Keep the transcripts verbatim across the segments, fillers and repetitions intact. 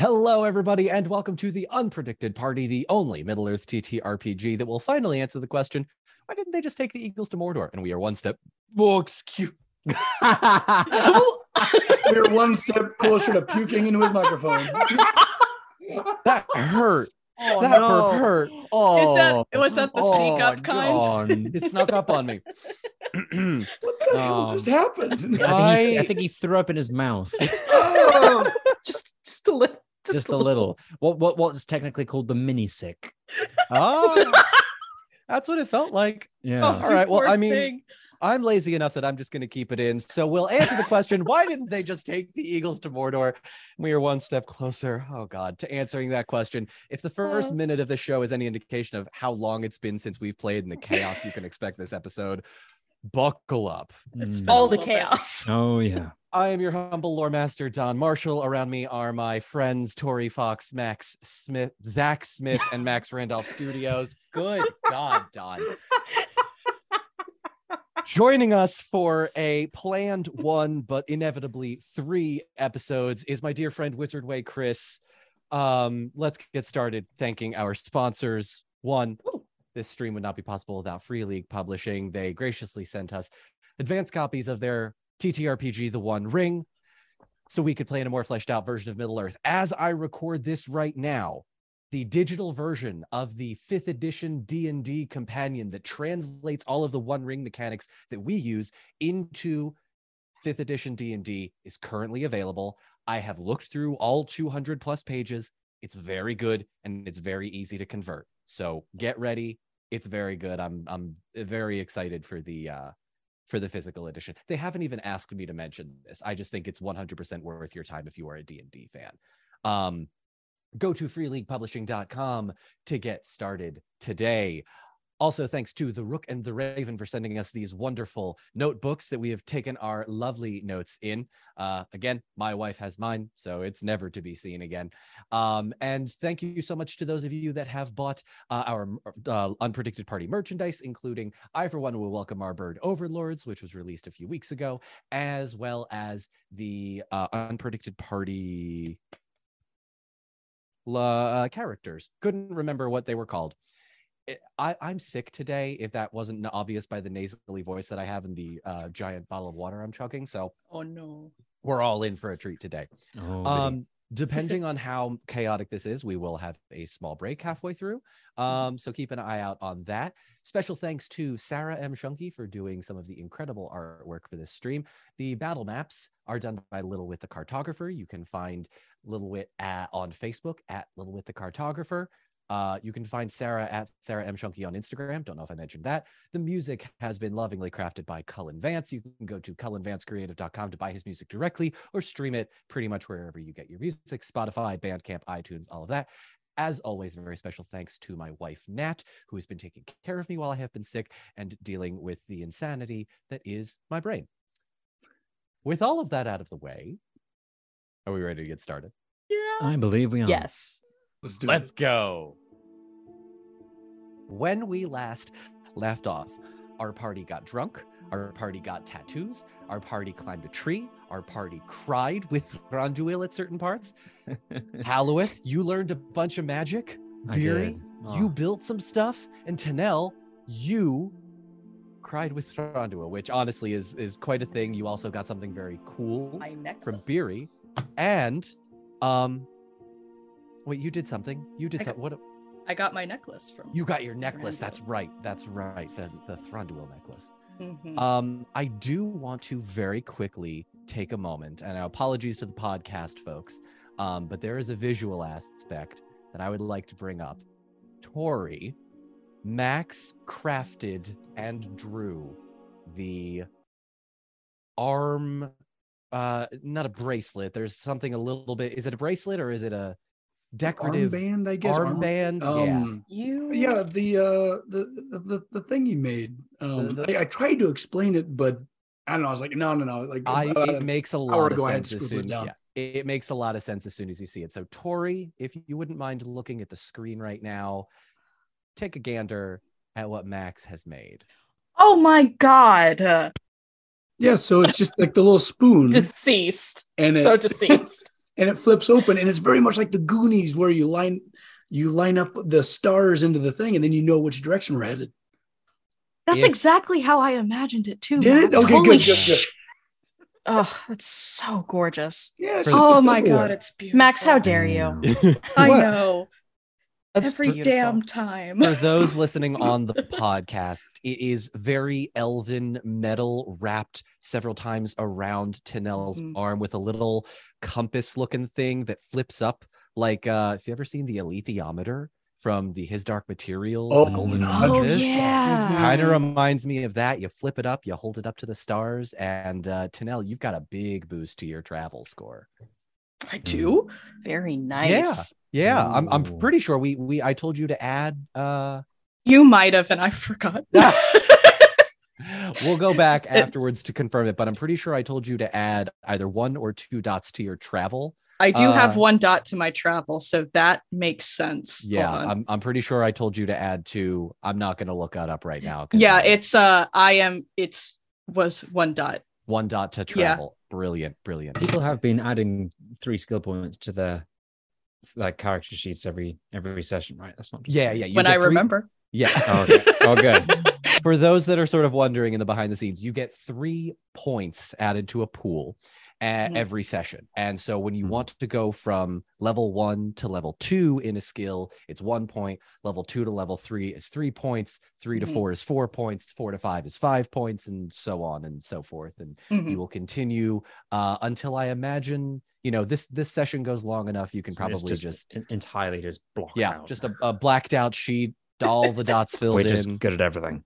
Hello, everybody, and welcome to the Unpredicted Party, the only Middle-earth T T R P G that will finally answer the question, why didn't they just take the Eagles to Mordor? And we are one step... Oh, excuse... We're one step closer to puking into his microphone. That hurt. Oh, that no. hurt. Oh, Is that, was that the oh, sneak up kind? It snuck up on me. What the um, hell just happened? I think, he, I think he threw up in his mouth. Oh. just, just a little. Just, just a little. little. What, what, what's technically called the mini sick? Oh, that's what it felt like. Yeah. Oh, all right. Well, I mean, thing. I'm lazy enough that I'm just going to keep it in. So we'll answer the question: why didn't they just take the Eagles to Mordor? We are one step closer. Oh God, to answering that question. If the first oh. minute of the show is any indication of how long it's been since we've played and the chaos you can expect this episode, buckle up. It's mm. all the chaos. Oh yeah. I am your humble lore master, Don Marshall. Around me are my friends, Tori Fox, Max Smith, Zach Smith, and Max Randolph Studios. Good God, Don. Joining us for a planned one, but inevitably three episodes is my dear friend, Wizard Way Chris. Um, let's get started thanking our sponsors. One, Ooh. This stream would not be possible without Free League Publishing. They graciously sent us advanced copies of their T T R P G, The One Ring, so we could play in a more fleshed out version of Middle-earth. As I record this right now, the digital version of the fifth edition D and D companion that translates all of the One Ring mechanics that we use into fifth edition D and D is currently available. I have looked through all two hundred plus pages. It's very good, and it's very easy to convert. So get ready. It's very good. I'm, I'm very excited for the... Uh, for the physical edition. They haven't even asked me to mention this. I just think it's one hundred percent worth your time if you are a D and D fan. Um, go to free league publishing dot com to get started today. Also, thanks to The Rook and the Raven for sending us these wonderful notebooks that we have taken our lovely notes in. Uh, again, my wife has mine, so it's never to be seen again. Um, and thank you so much to those of you that have bought uh, our uh, Unpredicted Party merchandise, including I, for one, will welcome our Bird Overlords, which was released a few weeks ago, as well as the uh, Unpredicted Party uh, characters. Couldn't remember what they were called. I, I'm sick today, if that wasn't obvious by the nasally voice that I have in the uh, giant bottle of water I'm chugging. So oh no, we're all in for a treat today. Oh, um, depending on how chaotic this is, we will have a small break halfway through. Um, so keep an eye out on that. Special thanks to Sarah M. Schunke for doing some of the incredible artwork for this stream. The battle maps are done by Little Wit the Cartographer. You can find Little Wit at, on Facebook at Little Wit the Cartographer. Uh, you can find Sarah at Sarah M. Schunke on Instagram. Don't know if I mentioned that. The music has been lovingly crafted by Cullen Vance. You can go to cullen vance creative dot com to buy his music directly or stream it pretty much wherever you get your music, Spotify, Bandcamp, iTunes, all of that. As always, a very special thanks to my wife, Nat, who has been taking care of me while I have been sick and dealing with the insanity that is my brain. With all of that out of the way, are we ready to get started? Yeah. I believe we are. Yes. Let's do it. Let's go. When we last left off, our party got drunk, our party got tattoos, our party climbed a tree, our party cried with Thranduil at certain parts. Halloweth, you learned a bunch of magic. Beery, oh. you built some stuff. And Tanel, you cried with Thranduil, which honestly is, is quite a thing. You also got something very cool from Beery. And... um. Wait, you did something. You did something. What? A... I got my necklace from. You got your necklace. Thranduil. That's right. That's right. The, the Thranduil necklace. Mm-hmm. Um, I do want to very quickly take a moment, and apologies to the podcast folks, um, but there is a visual aspect that I would like to bring up. Tori, Max crafted and drew the arm, uh, not a bracelet. There's something a little bit. Is it a bracelet or is it a decorative armband, I guess. Armband, um, yeah. You... Yeah, the uh, the the the thing you made. Um, the, the... I, I tried to explain it, but I don't know. I was like, no, no, no. Like, I, uh, it makes a lot of sense as soon. It, yeah, it makes a lot of sense as soon as you see it. So, Tori, if you wouldn't mind looking at the screen right now, take a gander at what Max has made. Oh my God! Yeah, so it's just like the little spoon. Deceased. And it... so deceased. and it flips open, and it's very much like the Goonies where you line you line up the stars into the thing, and then you know which direction we're headed. That's yeah. exactly how I imagined it too. Did Max. It? Okay, Holy good. good, good. Oh, that's so gorgeous. Yeah, it's oh my God, way. It's beautiful. Max, how dare you? I know. That's Every beautiful. damn time. For those listening on the podcast, it is very elven metal wrapped several times around Tanel's mm-hmm. arm with a little compass looking thing that flips up. Like, uh, if you've ever seen the alethiometer from the His Dark Materials, oh, the Golden Compass, oh, yeah. kind of reminds me of that. You flip it up, you hold it up to the stars, and uh, Tanel, you've got a big boost to your travel score. I do. Mm. Very nice. Yeah, yeah. Ooh. I'm. I'm pretty sure we we. I told you to add. Uh... You might have, and I forgot. We'll go back afterwards to confirm it, but I'm pretty sure I told you to add either one or two dots to your travel. I do uh, have one dot to my travel, so that makes sense. Yeah, I'm I'm pretty sure I told you to add two. I'm not going to look that up right now. Yeah, I, it's uh, I am. It's was one dot. One dot to travel. Yeah. Brilliant, brilliant. People have been adding three skill points to their like character sheets every every session, right? That's not. Just yeah, yeah. You when I three... remember. Yeah. Oh, okay. Oh, good. For those that are sort of wondering in the behind the scenes, you get three points added to a pool. Uh, every session. And so when you want to go from level one to level two in a skill, it's one point. Level two to level three is three points. Three to mm-hmm. four is four points. Four to five is five points, and so on and so forth. And mm-hmm. you will continue uh, until I imagine, you know, this this session goes long enough. You can so probably just, just entirely just block yeah, out. Just a, a blacked out sheet, all the dots filled We're in. We're just good at everything.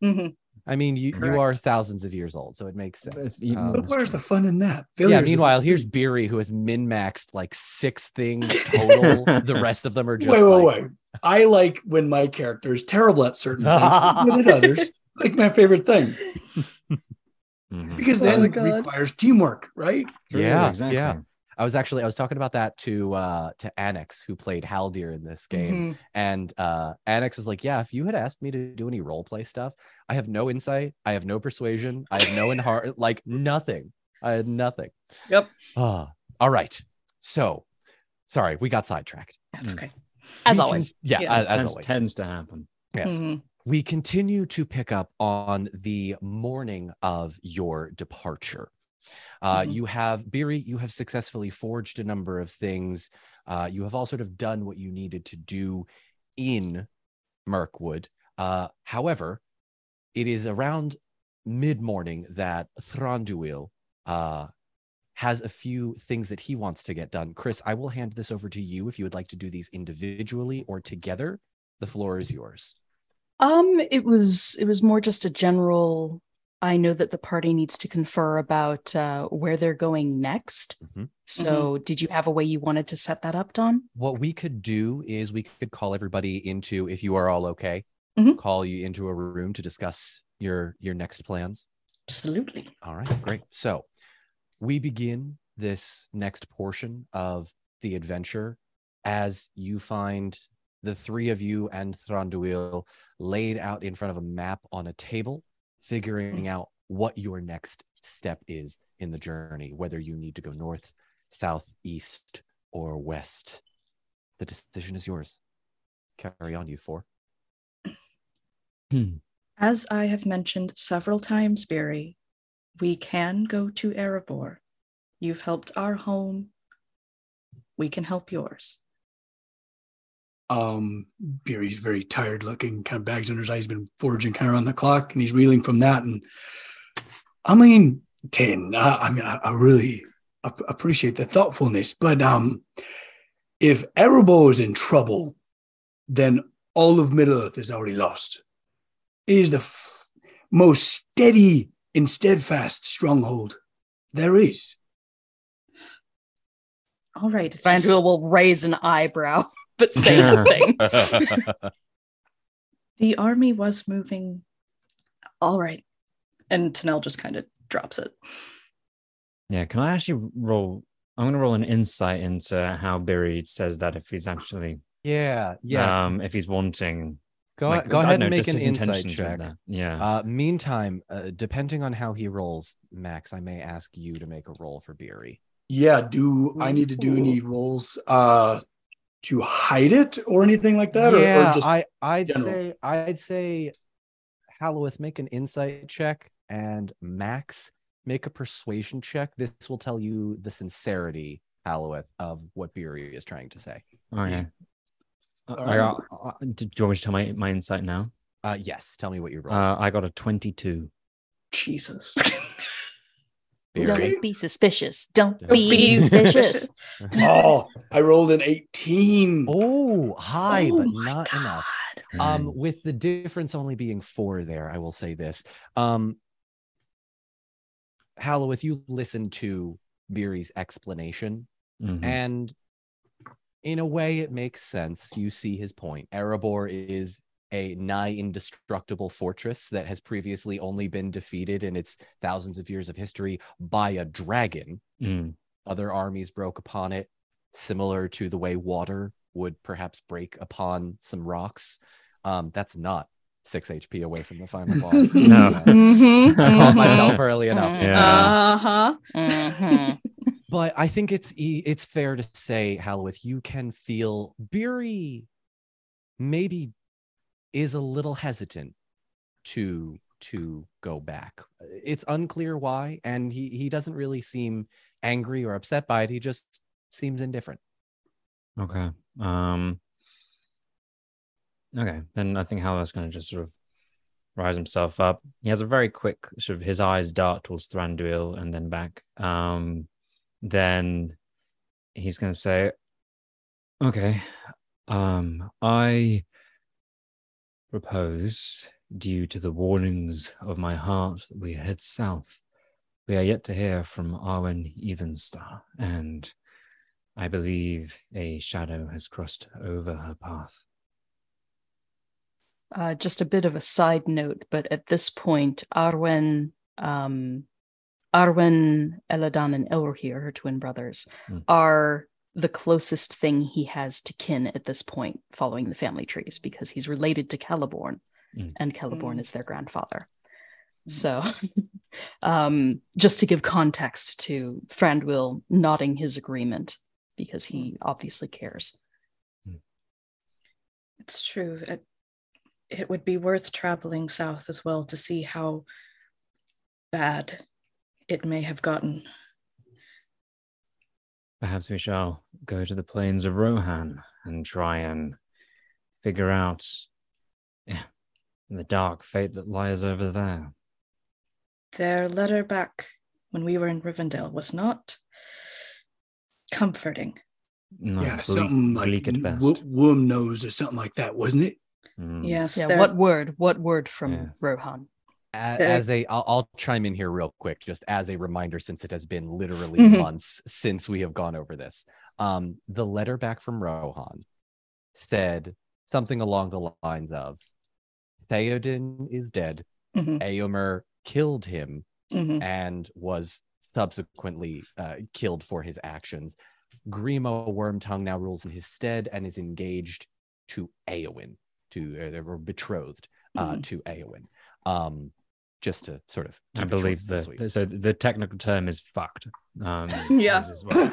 Mm-hmm. I mean, you, you are thousands of years old, so it makes sense. But, um, but where's the fun in that? Failures yeah, meanwhile, here's Beery, who has min-maxed like six things total. The rest of them are just Wait, wait, like... wait. I like when my character is terrible at certain things, good at others. Like my favorite thing. Mm-hmm. Because then oh it God. requires teamwork, right? True. Yeah, exactly. Yeah. I was actually, I was talking about that to uh, to Annex, who played Haldir in this game. Mm-hmm. And uh, Annex was like, yeah, if you had asked me to do any role play stuff, I have no insight. I have no persuasion. I have no in heart, like nothing. I had nothing. Yep. Uh, all right. So, sorry, we got sidetracked. That's okay. As we always. Can, yeah, yeah, as, as tends, always. Tends to happen. Yes. Mm-hmm. We continue to pick up on the morning of your departure. Uh, mm-hmm. You have, Beery, you have successfully forged a number of things. Uh, you have all sort of done what you needed to do in Mirkwood. Uh, however, it is around mid-morning that Thranduil uh, has a few things that he wants to get done. Chris, I will hand this over to you if you would like to do these individually or together. The floor is yours. Um, it was it was more just a general... I know that the party needs to confer about uh, where they're going next. Mm-hmm. So mm-hmm. did you have a way you wanted to set that up, Don? What we could do is we could call everybody into, if you are all okay, mm-hmm. call you into a room to discuss your, your next plans. Absolutely. All right, great. So we begin this next portion of the adventure as you find the three of you and Thranduil laid out in front of a map on a table, figuring out what your next step is in the journey, whether you need to go north, south, east, or west. The decision is yours. Carry on, you four. As I have mentioned several times, Beery, we can go to Erebor. You've helped our home. We can help yours. Um, Beery's very tired looking, kind of bags under his eyes. He's been foraging kind of around the clock, and he's reeling from that. And I mean, ten, I, I mean, I, I really ap- appreciate the thoughtfulness, but um, if Erebor is in trouble, then all of Middle-earth is already lost. It is the f- most steady and steadfast stronghold there is. All right. Thranduil so- will raise an eyebrow. But say nothing. The army was moving. All right. And Tanel just kind of drops it. Yeah. Can I actually roll? I'm going to roll an insight into how Beery says that if he's actually. Yeah. Yeah. Um, if he's wanting. Go, like, go ahead know, and make an insight check. Yeah. Uh, meantime, uh, depending on how he rolls, Max, I may ask you to make a roll for Beery. Yeah. Do I need to do any rolls uh, to hide it or anything like that? Yeah, or, or just I, I'd general? say I'd say Halloweth, make an insight check, and Max, make a persuasion check. This will tell you the sincerity, Halloweth, of what Beery is trying to say. Okay. Uh, I got, uh, do you want me to tell my, my insight now? Uh, yes. Tell me what you rolled. Uh, I got a twenty-two. Jesus. Beery. Don't be suspicious. Don't, Don't be, be suspicious. Oh, I rolled an eighteen. Oh, high, oh, but not God. enough. Um, with the difference only being four there, I will say this. Um, Halloweth, you listened to Beery's explanation, mm-hmm. and in a way it makes sense. You see his point. Erebor is a nigh indestructible fortress that has previously only been defeated in its thousands of years of history by a dragon. Mm. Other armies broke upon it, similar to the way water would perhaps break upon some rocks. Um, that's not six H P away from the final boss. No. Uh, mm-hmm. I called myself early enough. Yeah. Uh-huh. Mm-hmm. But I think it's it's fair to say, Halloweth, you can feel Beery maybe is a little hesitant to to go back. It's unclear why, and he he doesn't really seem angry or upset by it. He just seems indifferent. Okay. Um okay, then I think Halloweth's going to just sort of rise himself up. He has a very quick sort of, his eyes dart towards Thranduil and then back. Um, then he's going to say, okay, um, I propose, due to the warnings of my heart, that we head south. We are yet to hear from Arwen Evenstar, and I believe a shadow has crossed over her path. Uh, just a bit of a side note, but at this point, Arwen, um, Arwen, Eladan, and Elrohir, her twin brothers, mm. are the closest thing he has to kin at this point, following the family trees, because he's related to Celeborn, mm. and Celeborn mm. is their grandfather. Mm. So, um, just to give context to Thranduil nodding his agreement, because he obviously cares. Mm. It's true. It- It would be worth traveling south as well to see how bad it may have gotten. Perhaps we shall go to the plains of Rohan and try and figure out yeah, the dark fate that lies over there. Their letter back when we were in Rivendell was not comforting. No, yeah, bleak, something bleak like at best. W- worm nose or something like that, wasn't it? Mm. Yes. Yeah. What word? What word from yes. Rohan? As, as a, I'll, I'll chime in here real quick, just as a reminder, since it has been literally mm-hmm. months since we have gone over this. Um, the letter back from Rohan said something along the lines of, "Theoden is dead. Mm-hmm. Éomer killed him mm-hmm. and was subsequently uh, killed for his actions. Grimo Wormtongue now rules in his stead and is engaged to Éowyn." To uh, they were betrothed uh, mm. to Éowyn, um, just to sort of. I believe the so the technical term is fucked. Um, yeah, is well.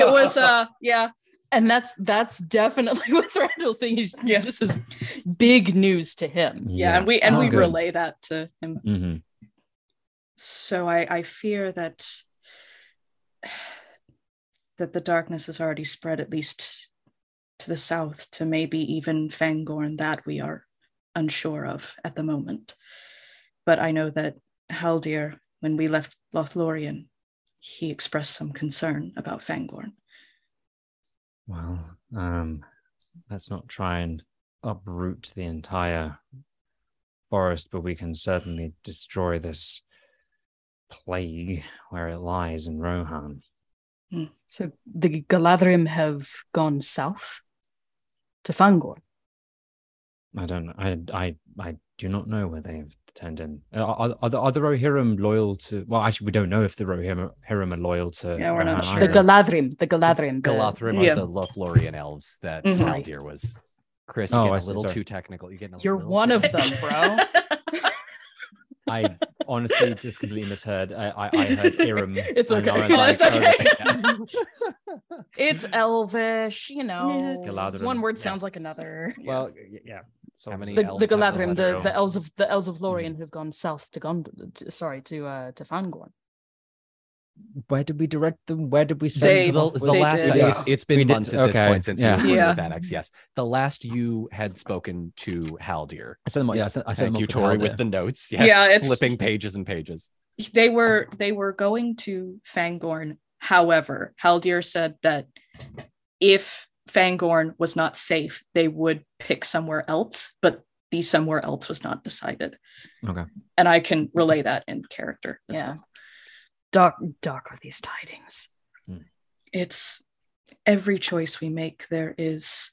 It was. Uh, yeah, and that's that's definitely what Thranduil's thing is. Yeah, this is big news to him. Yeah, yeah and we and oh, we good. relay that to him. Mm-hmm. So I I fear that that the darkness has already spread at least to the south, to maybe even Fangorn, that we are unsure of at the moment. But I know that Haldir, when we left Lothlorien, he expressed some concern about Fangorn. Well, um, let's not try and uproot the entire forest, but we can certainly destroy this plague where it lies in Rohan. So the Galadhrim have gone south to Fangorn. I don't know. I I I do not know where they have turned in. Are, are, the, are the Rohirrim loyal to? Well, actually, we don't know if the Rohirrim are loyal to. Yeah, we're not sure. The Galadhrim, the Galadhrim, the, Galadhrim are yeah. the Lothlorien elves that mm-hmm. Haldir was. Chris, you're oh, getting I a little see, too technical. You're getting. A you're one of them, bro. I honestly just completely misheard. I, I, I heard Irem. It's okay. I no, like, it's, okay. Oh, yeah. It's Elvish, you know. Yes. One word sounds yeah. like another. Well, yeah. yeah. So how many the, elves the Galadhrim, the, the elves of the elves of Lorien mm-hmm. who've gone south to Gond, to, sorry to uh, to Fangorn. Where did we direct them? Where did we send they, them? The, the last did. it's, it's been we months did, at this okay. point since yeah. we were yeah. with Annex. Yes, the last you had spoken to Haldir. I sent them. Yeah, I sent, I sent them you, Tori, with the notes. Yes. Yeah, it's flipping pages and pages. They were they were going to Fangorn. However, Haldir said that if Fangorn was not safe, they would pick somewhere else. But the somewhere else was not decided. Okay, and I can relay that in character. As yeah. well. Dark, dark are these tidings. Mm. It's every choice we make, there is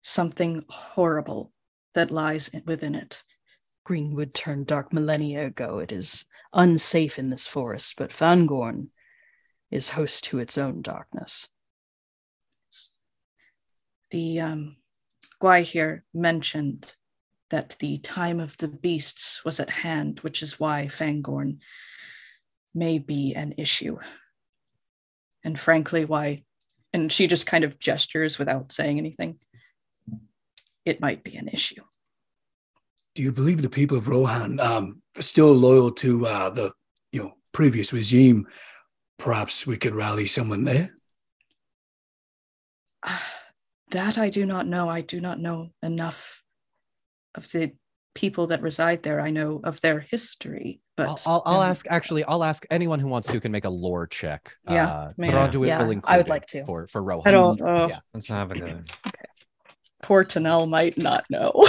something horrible that lies within it. Greenwood turned dark millennia ago. It is unsafe in this forest, but Fangorn is host to its own darkness. The um, Gwaihir mentioned that the time of the beasts was at hand, which is why Fangorn may be an issue. And frankly, why, and she just kind of gestures without saying anything, it might be an issue. Do you believe the people of Rohan um, are still loyal to uh, the you know previous regime? Perhaps we could rally someone there? Uh, that I do not know. I do not know enough of the people that reside there. I know of their history, but I'll, I'll um, ask actually I'll ask anyone who wants to can make a lore check. Yeah, uh, Thranduil yeah. will include I would like to for, for Rohan. I don't know. Yeah. Let's have a go. Okay. Poor Tanel might not know.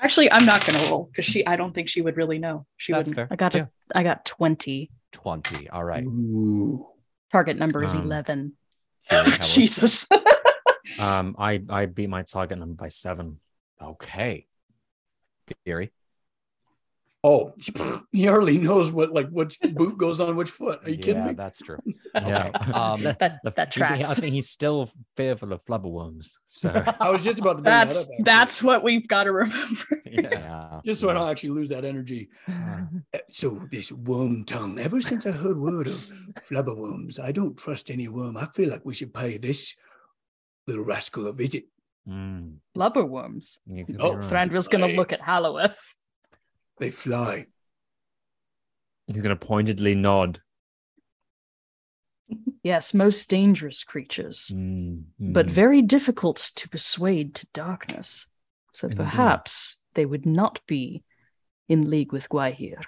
Actually, I'm not gonna roll because she I don't think she would really know. She That's wouldn't fair. I got a, yeah. I got twenty. Twenty. All right. Ooh. Target number is um, eleven. Jesus. Um, I, I beat my target number by seven. Okay. Beery? Oh, he hardly knows what, like, which boot goes on which foot. Are you yeah, kidding me? That's true. Yeah. Okay. Um, that that, that tracks. I think he's still fearful of flubberworms. So I was just about to bring that's, that up. That's what we've got to remember. Yeah. Just so yeah. I don't actually lose that energy. Uh, so this worm tongue, ever since I heard word of flubberworms, I don't trust any worm. I feel like we should pay this little rascal a visit. Mm. Blubberworms. Oh, Thranduil's going to look at Halloweth. They fly. He's going to pointedly nod. Yes, most dangerous creatures, mm. Mm. but very difficult to persuade to darkness. So Indeed. Perhaps they would not be in league with Gwaihir.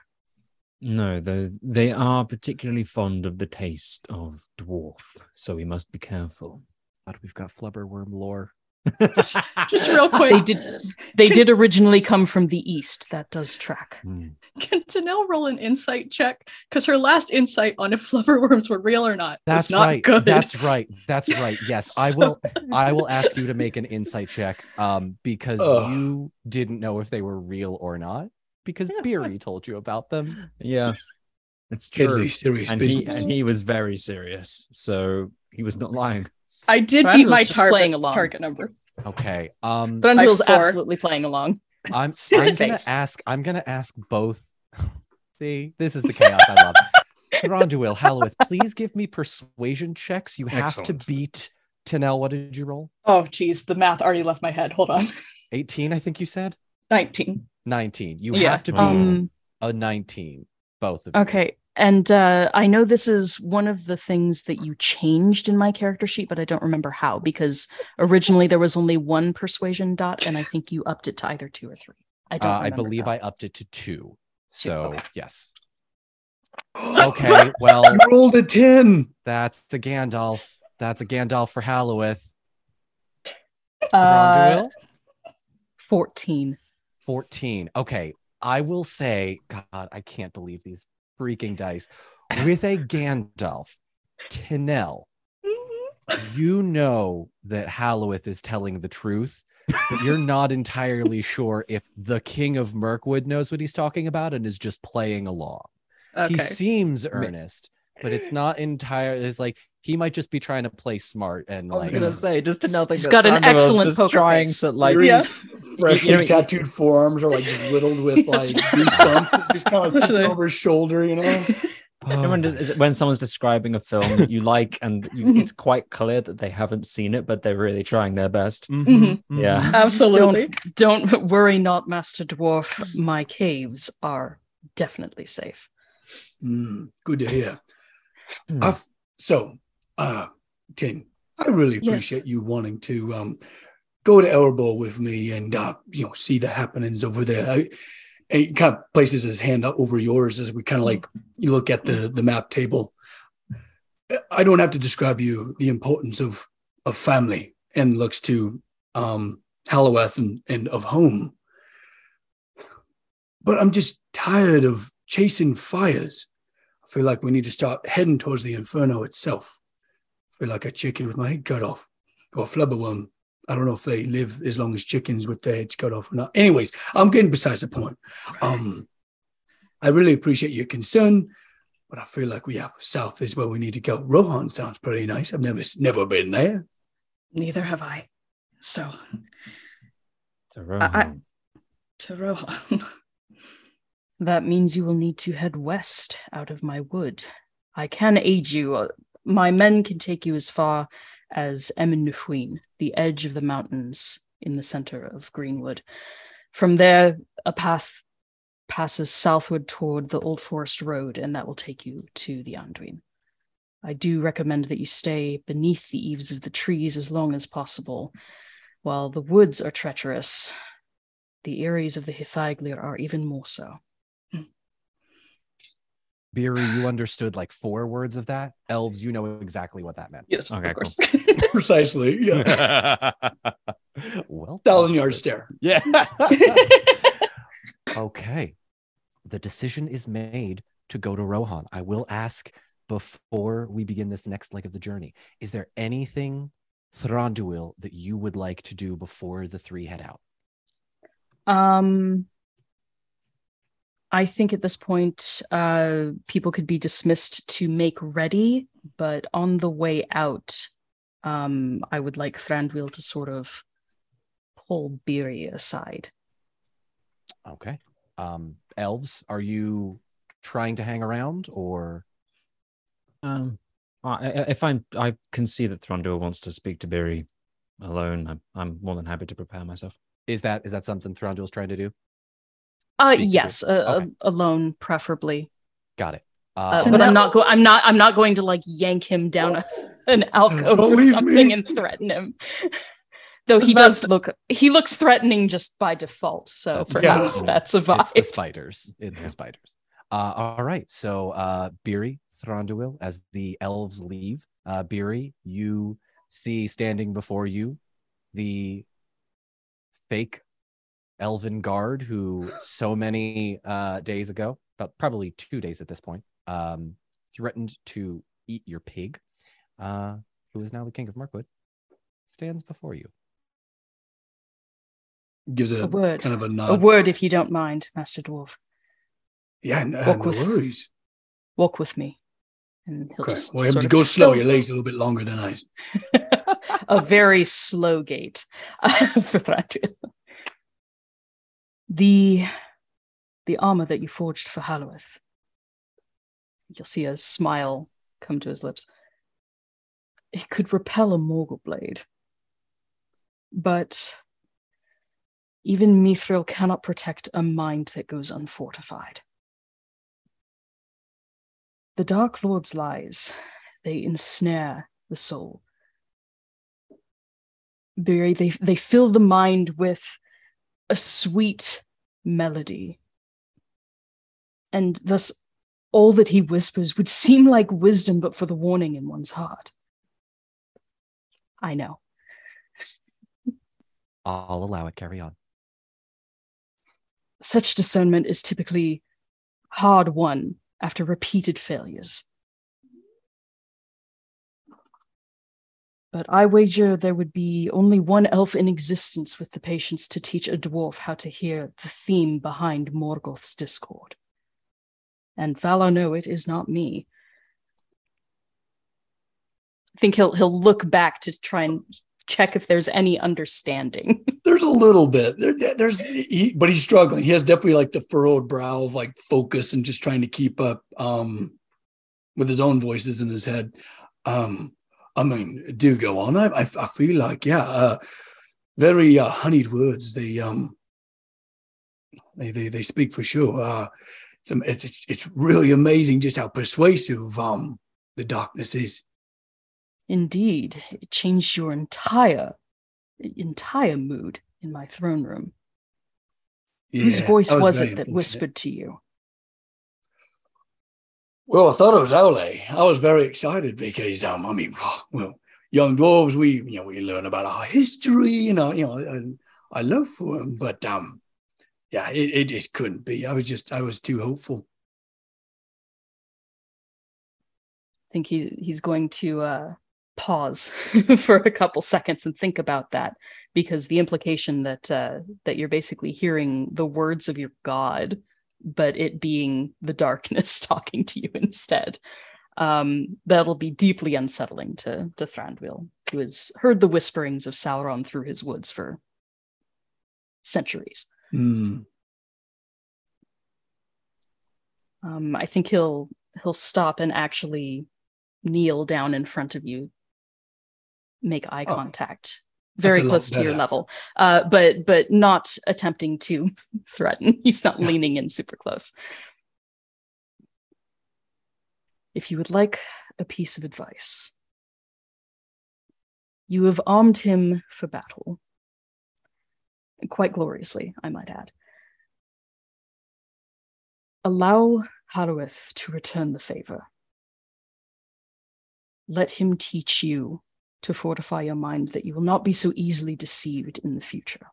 No, they, they are particularly fond of the taste of dwarf, so we must be careful. But we've got flubberworm lore. just, just real quick. They did, they did originally come from the east. That does track. Mm. Can Tanel roll an insight check? Because her last insight on if flubberworms were real or not That's is not right. good. That's right. That's right. Yes. so... I will I will ask you to make an insight check um, because Ugh. you didn't know if they were real or not because yeah. Beery told you about them. Yeah. It's true. Serious and, he, and he was very serious. So he was not lying. I did beat my target, target number. Okay. Um Thranduil's absolutely playing along. I'm I'm gonna ask I'm gonna ask both. See, this is the chaos I love. Thranduil, Halloweth, please give me persuasion checks. You have Excellent. to beat Tanel. What did you roll? Oh geez, the math already left my head. Hold on. eighteen, I think you said? nineteen. nineteen. You yeah. have to beat um, a nineteen, both of you. Okay. And uh, I know this is one of the things that you changed in my character sheet, but I don't remember how, because originally there was only one persuasion dot, and I think you upped it to either two or three. I don't uh, I believe that. I upped it to two. two. So, okay. yes. Okay, well. You rolled a ten. That's a Gandalf. That's a Gandalf for Halloweth. Uh, fourteen. fourteen. Okay, I will say, God, I can't believe these freaking dice. With a Gandalf, Tanel, mm-hmm. you know that Halloweth is telling the truth, but you're not entirely sure if the King of Mirkwood knows what he's talking about and is just playing along. Okay. He seems earnest, but it's not entirely, it's like he might just be trying to play smart and I was like, gonna say just to know that he's got Thranduil's an excellent poker trying face. To like yeah. freshly you know, tattooed forearms or like just riddled with like these bumps just kind of over his shoulder, you know. Oh. Does, is it when someone's describing a film that you like and you, it's quite clear that they haven't seen it, but they're really trying their best. Mm-hmm. Mm-hmm. Yeah, absolutely. Don't, don't worry, not Master Dwarf. My caves are definitely safe. Mm, good to hear. Mm. I've, so, uh, Tim, I really appreciate yes. you wanting to um, go to Erebor with me and uh, you know see the happenings over there. I, And he kind of places his hand up over yours as we kind of like you look at the, the map table. I don't have to describe you the importance of, of family and looks to um, Halloweth and, and of home. But I'm just tired of chasing fires. I feel like we need to start heading towards the inferno itself. I feel like a chicken with my head cut off or a flubberworm. I don't know if they live as long as chickens with their heads cut off or not. Anyways, I'm getting besides the point. Um, I really appreciate your concern, but I feel like we have south is where we need to go. Rohan sounds pretty nice. I've never never been there. Neither have I. So to Rohan. I, I, to Rohan. That means you will need to head west out of my wood. I can aid you. My men can take you as far as Emin-Nufuin, the edge of the mountains in the center of Greenwood. From there, a path passes southward toward the Old Forest Road, and that will take you to the Anduin. I do recommend that you stay beneath the eaves of the trees as long as possible. While the woods are treacherous, the areas of the Hithaiglir are even more so. Beery, you understood like four words of that. Elves, you know exactly what that meant. Yes, okay, of course. Cool. Precisely. Yeah. Well, thousand yard stare. Yeah. Okay. The decision is made to go to Rohan. I will ask before we begin this next leg of the journey. Is there anything, Thranduil, that you would like to do before the three head out? Um. I think at this point, uh, people could be dismissed to make ready, but on the way out, um, I would like Thranduil to sort of pull Beery aside. Okay. Um, elves, are you trying to hang around or? Um, I, if I'm, I can see that Thranduil wants to speak to Beery alone. I'm, I'm more than happy to prepare myself. Is that is that something Thranduil's trying to do? Uh, yes, uh, okay. Alone preferably. Got it. Uh, so but now- I'm not going. I'm not. I'm not going to like yank him down a, an alcove or something me. And threaten him. Though he does th- look. He looks threatening just by default. So that's perhaps yeah. that's a vibe. It's the spiders. It's the spiders. Uh, all right. So uh, Beery, Thranduil, as the elves leave, uh, Beery, you see standing before you the fake elven guard who so many uh days ago, about probably two days at this point, um threatened to eat your pig, uh who is now the king of Mirkwood, stands before you. Gives a, a word, kind of a nod. A word if you don't mind, Master Dwarf. Yeah, no, walk no with, worries. Walk with me. And he'll okay. just well, sort of go slow. Your legs a little bit longer than I. A very slow gait for Thranduil. The the armor that you forged for Halloweth. You'll see a smile come to his lips. It could repel a Morgul blade. But even Mithril cannot protect a mind that goes unfortified. The Dark Lord's lies, they ensnare the soul. They, they, they fill the mind with a sweet melody. And thus, all that he whispers would seem like wisdom, but for the warning in one's heart. I know. I'll allow it. Carry on. Such discernment is typically hard won after repeated failures. But I wager there would be only one elf in existence with the patience to teach a dwarf how to hear the theme behind Morgoth's discord. And Valor, no, it is not me. think he'll he'll look back to try and check if there's any understanding. There's a little bit. There, there's, he, but he's struggling. He has definitely like the furrowed brow of like focus and just trying to keep up um, with his own voices in his head. Um, I mean, do go on. I I, I feel like yeah, uh, very uh, honeyed words. They um, they they they speak for sure. Uh, it's it's it's really amazing just how persuasive um the darkness is. Indeed, it changed your entire, entire mood in my throne room. Yeah, whose voice was, was it that whispered to you? Well, I thought it was Ole. I was very excited because, um, I mean, well, young dwarves, we, you know, we learn about our history, and our, you know, and I love for them, but um, yeah, it, it just couldn't be. I was just, I was too hopeful. I think he's he's going to. Uh... pause for a couple seconds and think about that, because the implication that uh, that you're basically hearing the words of your god, but it being the darkness talking to you instead, um, that'll be deeply unsettling to, to Thranduil, who has heard the whisperings of Sauron through his woods for centuries. Mm. Um, I think he'll he'll stop and actually kneel down in front of you. Make eye contact, oh, very close to your level, uh, but but not attempting to threaten. He's not yeah. leaning in super close. If you would like a piece of advice, you have armed him for battle. Quite gloriously, I might add. Allow Halloweth to return the favor. Let him teach you to fortify your mind that you will not be so easily deceived in the future.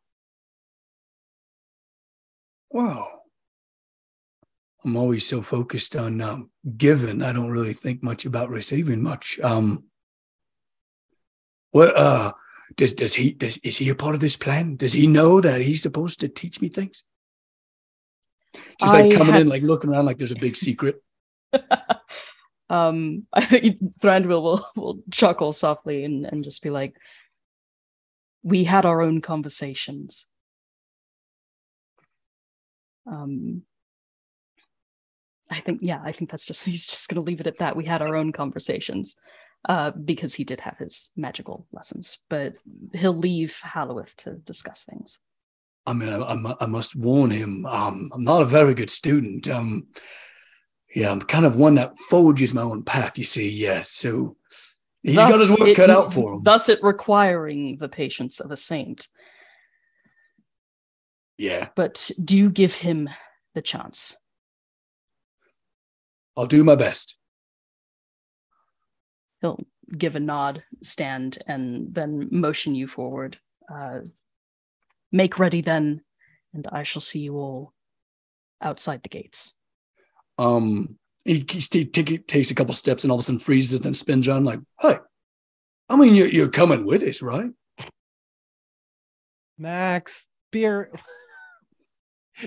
Wow. I'm always so focused on um, giving. I don't really think much about receiving much. Um, what, uh, does, does he, does, is he a part of this plan? Does he know that he's supposed to teach me things? Just like I coming have... in, like looking around like there's a big secret. Um, I think Thranduil will, will chuckle softly and, and just be like, we had our own conversations. Um, I think, yeah, I think that's just, he's just going to leave it at that. We had our own conversations, uh, because he did have his magical lessons, but he'll leave Halloweth to discuss things. I mean, I, I, I must warn him, um, I'm not a very good student, um, yeah, I'm kind of one that forges my own path, you see, yeah. So he's got his work cut out for him. Thus it requiring the patience of a saint. Yeah. But do give him the chance. I'll do my best. He'll give a nod, stand, and then motion you forward. Uh, make ready then, and I shall see you all outside the gates. Um, he, he, he takes a couple steps and all of a sudden freezes and then spins around like, hey, I mean, you're, you're coming with us, right? Max, Beer,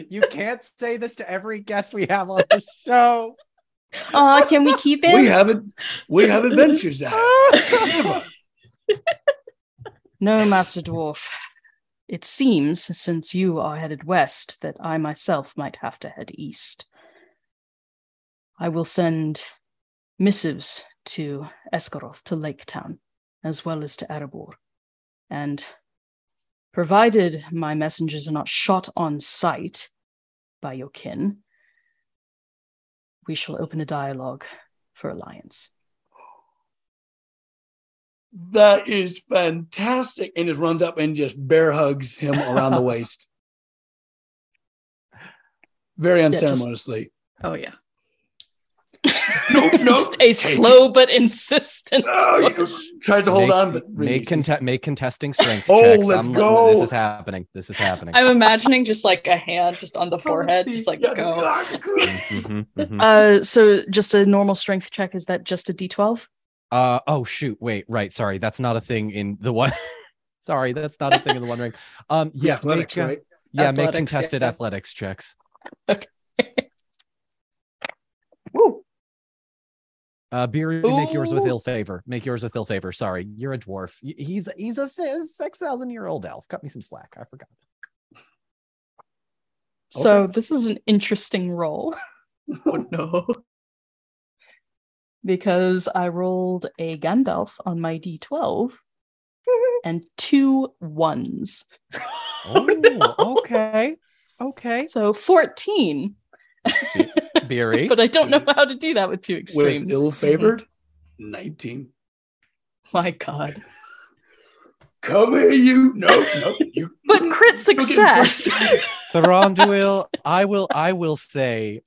you can't say this to every guest we have on the show. Uh, can we keep it? We have, we have adventures now. No, Master Dwarf. It seems, since you are headed west, that I myself might have to head east. I will send missives to Escaroth, to Lake Town, as well as to Erebor. And provided my messengers are not shot on sight by your kin, we shall open a dialogue for alliance. That is fantastic. And just runs up and just bear hugs him around the waist. Very unceremoniously. Yeah, just, oh, yeah. No, no. A slow but insistent. Oh, tried to hold make, on, but really make, conte- make contesting strength. Oh, checks. Let's I'm, go! This is happening. This is happening. I'm imagining just like a hand just on the forehead, just like yeah, go. mm-hmm, mm-hmm. Uh, so just a normal strength check. Is that just a D twelve? Uh oh, shoot! Wait, right. Sorry, that's not a thing in the one. sorry, that's not a thing in the One Ring. Um, yeah, athletics, make, uh, right? yeah, athletics, make contested yeah. athletics checks. Okay. Woo. Uh, Beery, make yours with ill favor. Make yours with ill favor. Sorry, you're a dwarf. He's he's a six thousand year old elf. Cut me some slack. I forgot. So okay. This is an interesting roll. Oh no! Because I rolled a Gandalf on my D twelve and two ones. Oh, no. okay, okay. So fourteen. Beery. But I don't know how to do that with two extremes. With ill-favored, nineteen. My God. Come here, you. No, no, you. But crit success. Thranduil, I will, I will say.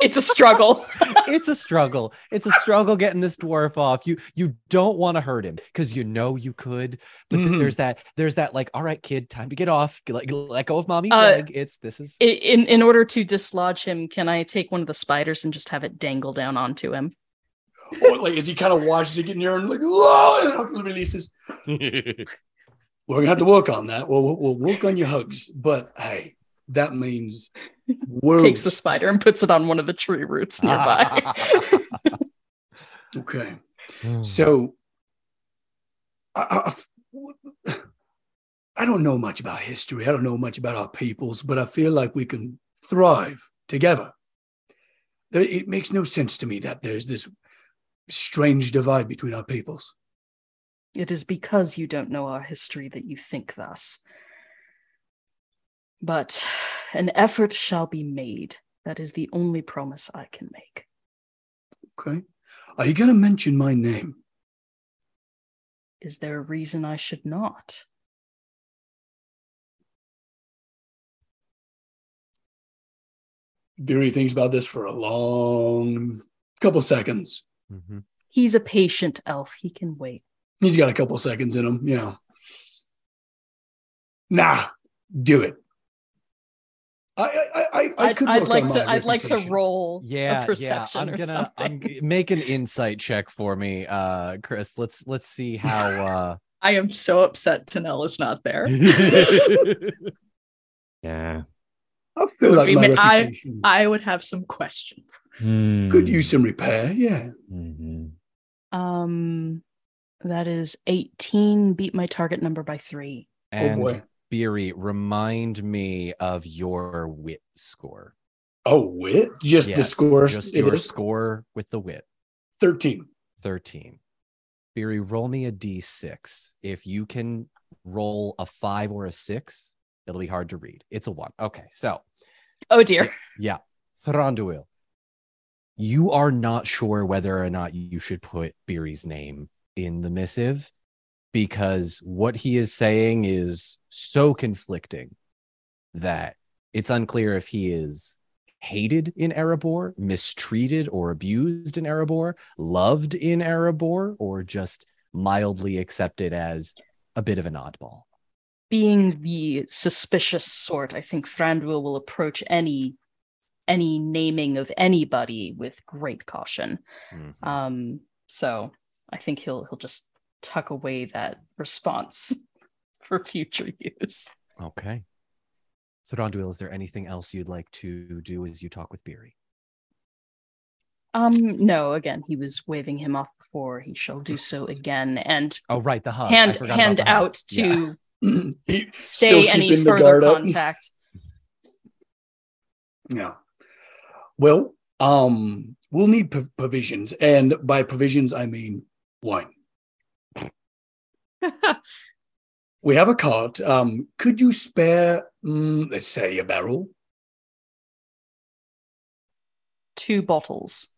It's a struggle. It's a struggle. It's a struggle getting this dwarf off. You you don't want to hurt him because you know you could. But mm-hmm. th- there's that there's that like, all right, kid, time to get off. Let, let go of mommy's uh, leg. It's this is in in order to dislodge him. Can I take one of the spiders and just have it dangle down onto him? Or like as he kind of watches it get near him, like oh, and releases. We're gonna have to work on that. We'll, we'll we'll work on your hugs. But hey, that means. Worms. Takes the spider and puts it on one of the tree roots nearby. Okay. Mm. So I, I, I don't know much about history. I don't know much about our peoples, but I feel like we can thrive together. It makes no sense to me that there's this strange divide between our peoples. It is because you don't know our history that you think thus. But an effort shall be made. That is the only promise I can make. Okay. Are you going to mention my name? Is there a reason I should not? Beery thinks about this for a long couple seconds. Mm-hmm. He's a patient elf. He can wait. He's got a couple seconds in him, you know. Nah, do it. I, I, I, I could I'd like to. I'd like to roll. Yeah, a perception yeah. I'm gonna. I'm g- make an insight check for me, uh, Chris. Let's let's see how. Uh... I am so upset Tanel is not there. Yeah, I feel like my reputation. I, I would have some questions. Hmm. Could use some repair. Yeah. Mm-hmm. Um, that is eighteen. Beat my target number by three. And oh boy. Beery, remind me of your wit score. Oh, wit? Just yes, the score? Just your is? Score with the wit. thirteen. thirteen. Beery, roll me a d six. If you can roll a five or a six, it'll be hard to read. It's a one. Okay, so. Oh, dear. Yeah. Thranduil, you are not sure whether or not you should put Beery's name in the missive, because what he is saying is so conflicting that it's unclear if he is hated in Erebor, mistreated or abused in Erebor, loved in Erebor, or just mildly accepted as a bit of an oddball. Being the suspicious sort, I think Thranduil will approach any any naming of anybody with great caution. Mm-hmm. Um, so I think he'll he'll just tuck away that response for future use. Okay. So, Thranduil, is there anything else you'd like to do as you talk with Beery? Um, no. Again, he was waving him off before. He shall do so again. And oh, right, the hug. Hand hand the out hug. To yeah. Stay any further contact. Yeah. Well, um, we'll need p- provisions, and by provisions, I mean wine. We have a cart. Um, could you spare, mm, let's say, a barrel? Two bottles.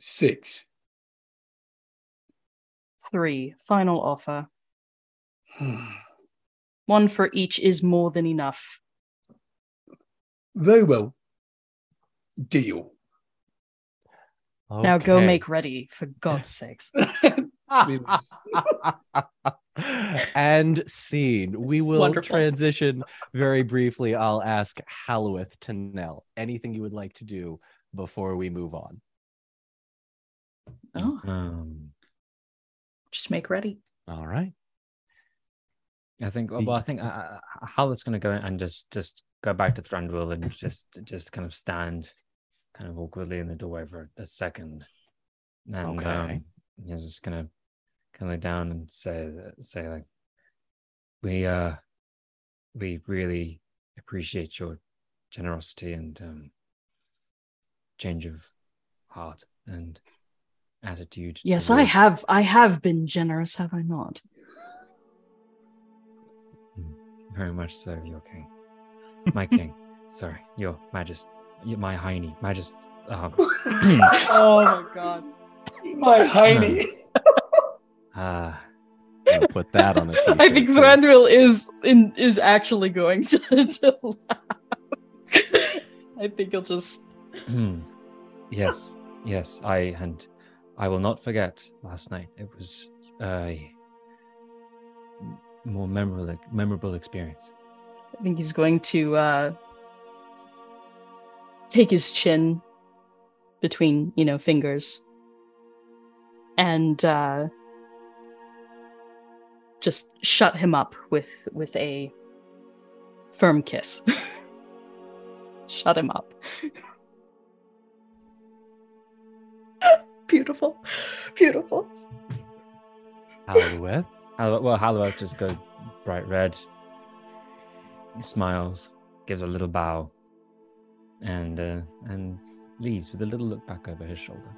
Six. Three. Final offer. One for each is more than enough. Very well. Deal. Okay. Now go make ready, for God's sakes. And scene. We will Wonderful. Transition very briefly. I'll ask Halloweth, Tanel, anything you would like to do before we move on? Oh, um, just make ready. All right. I think. Well, I think uh, Halloweth's going to go and just just go back to Thranduil and just just kind of stand kind of awkwardly in the doorway for a second. And okay. um, he's just gonna kind of look down and say, say like, we uh, we really appreciate your generosity and um, change of heart and attitude. Yes, towards... I have. I have been generous, have I not? Very much so, your king. My king. Sorry, your majesty. My hiney. Majesty. Um. Oh my god. My hiney. Uh, uh, put that on a t-shirt. I think Thranduil is in, is actually going to, to laugh. I think he'll just... Yes. Yes. I and I will not forget last night. It was a more memorable, memorable experience. I think he's going to uh, take his chin between, you know, fingers and uh, just shut him up with with a firm kiss. Shut him up. Beautiful. Beautiful. Halloweth? Well, Halloweth just goes bright red. He smiles, gives a little bow, and uh, and leaves with a little look back over his shoulder.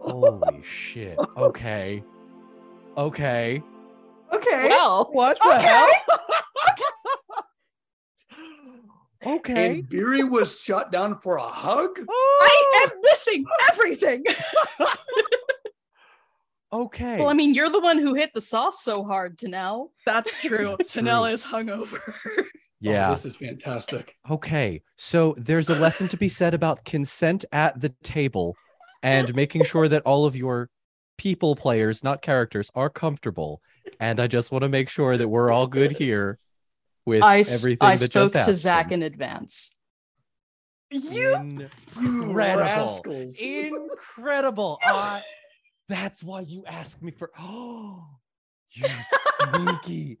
Holy shit! Okay, okay, okay. Well, what the okay. hell? Okay. And Beery was shut down for a hug. Oh! I am missing everything. Okay. Well, I mean, you're the one who hit the sauce so hard, Tanel. That's true. Tanel is hungover. Yeah. Oh, this is fantastic. Okay. So there's a lesson to be said about consent at the table and making sure that all of your people players, not characters, are comfortable. And I just want to make sure that we're all good here with I everything I that just happened. I spoke to Zach in advance. You, you rascals. Incredible. uh, That's why you asked me for... Oh, you sneaky.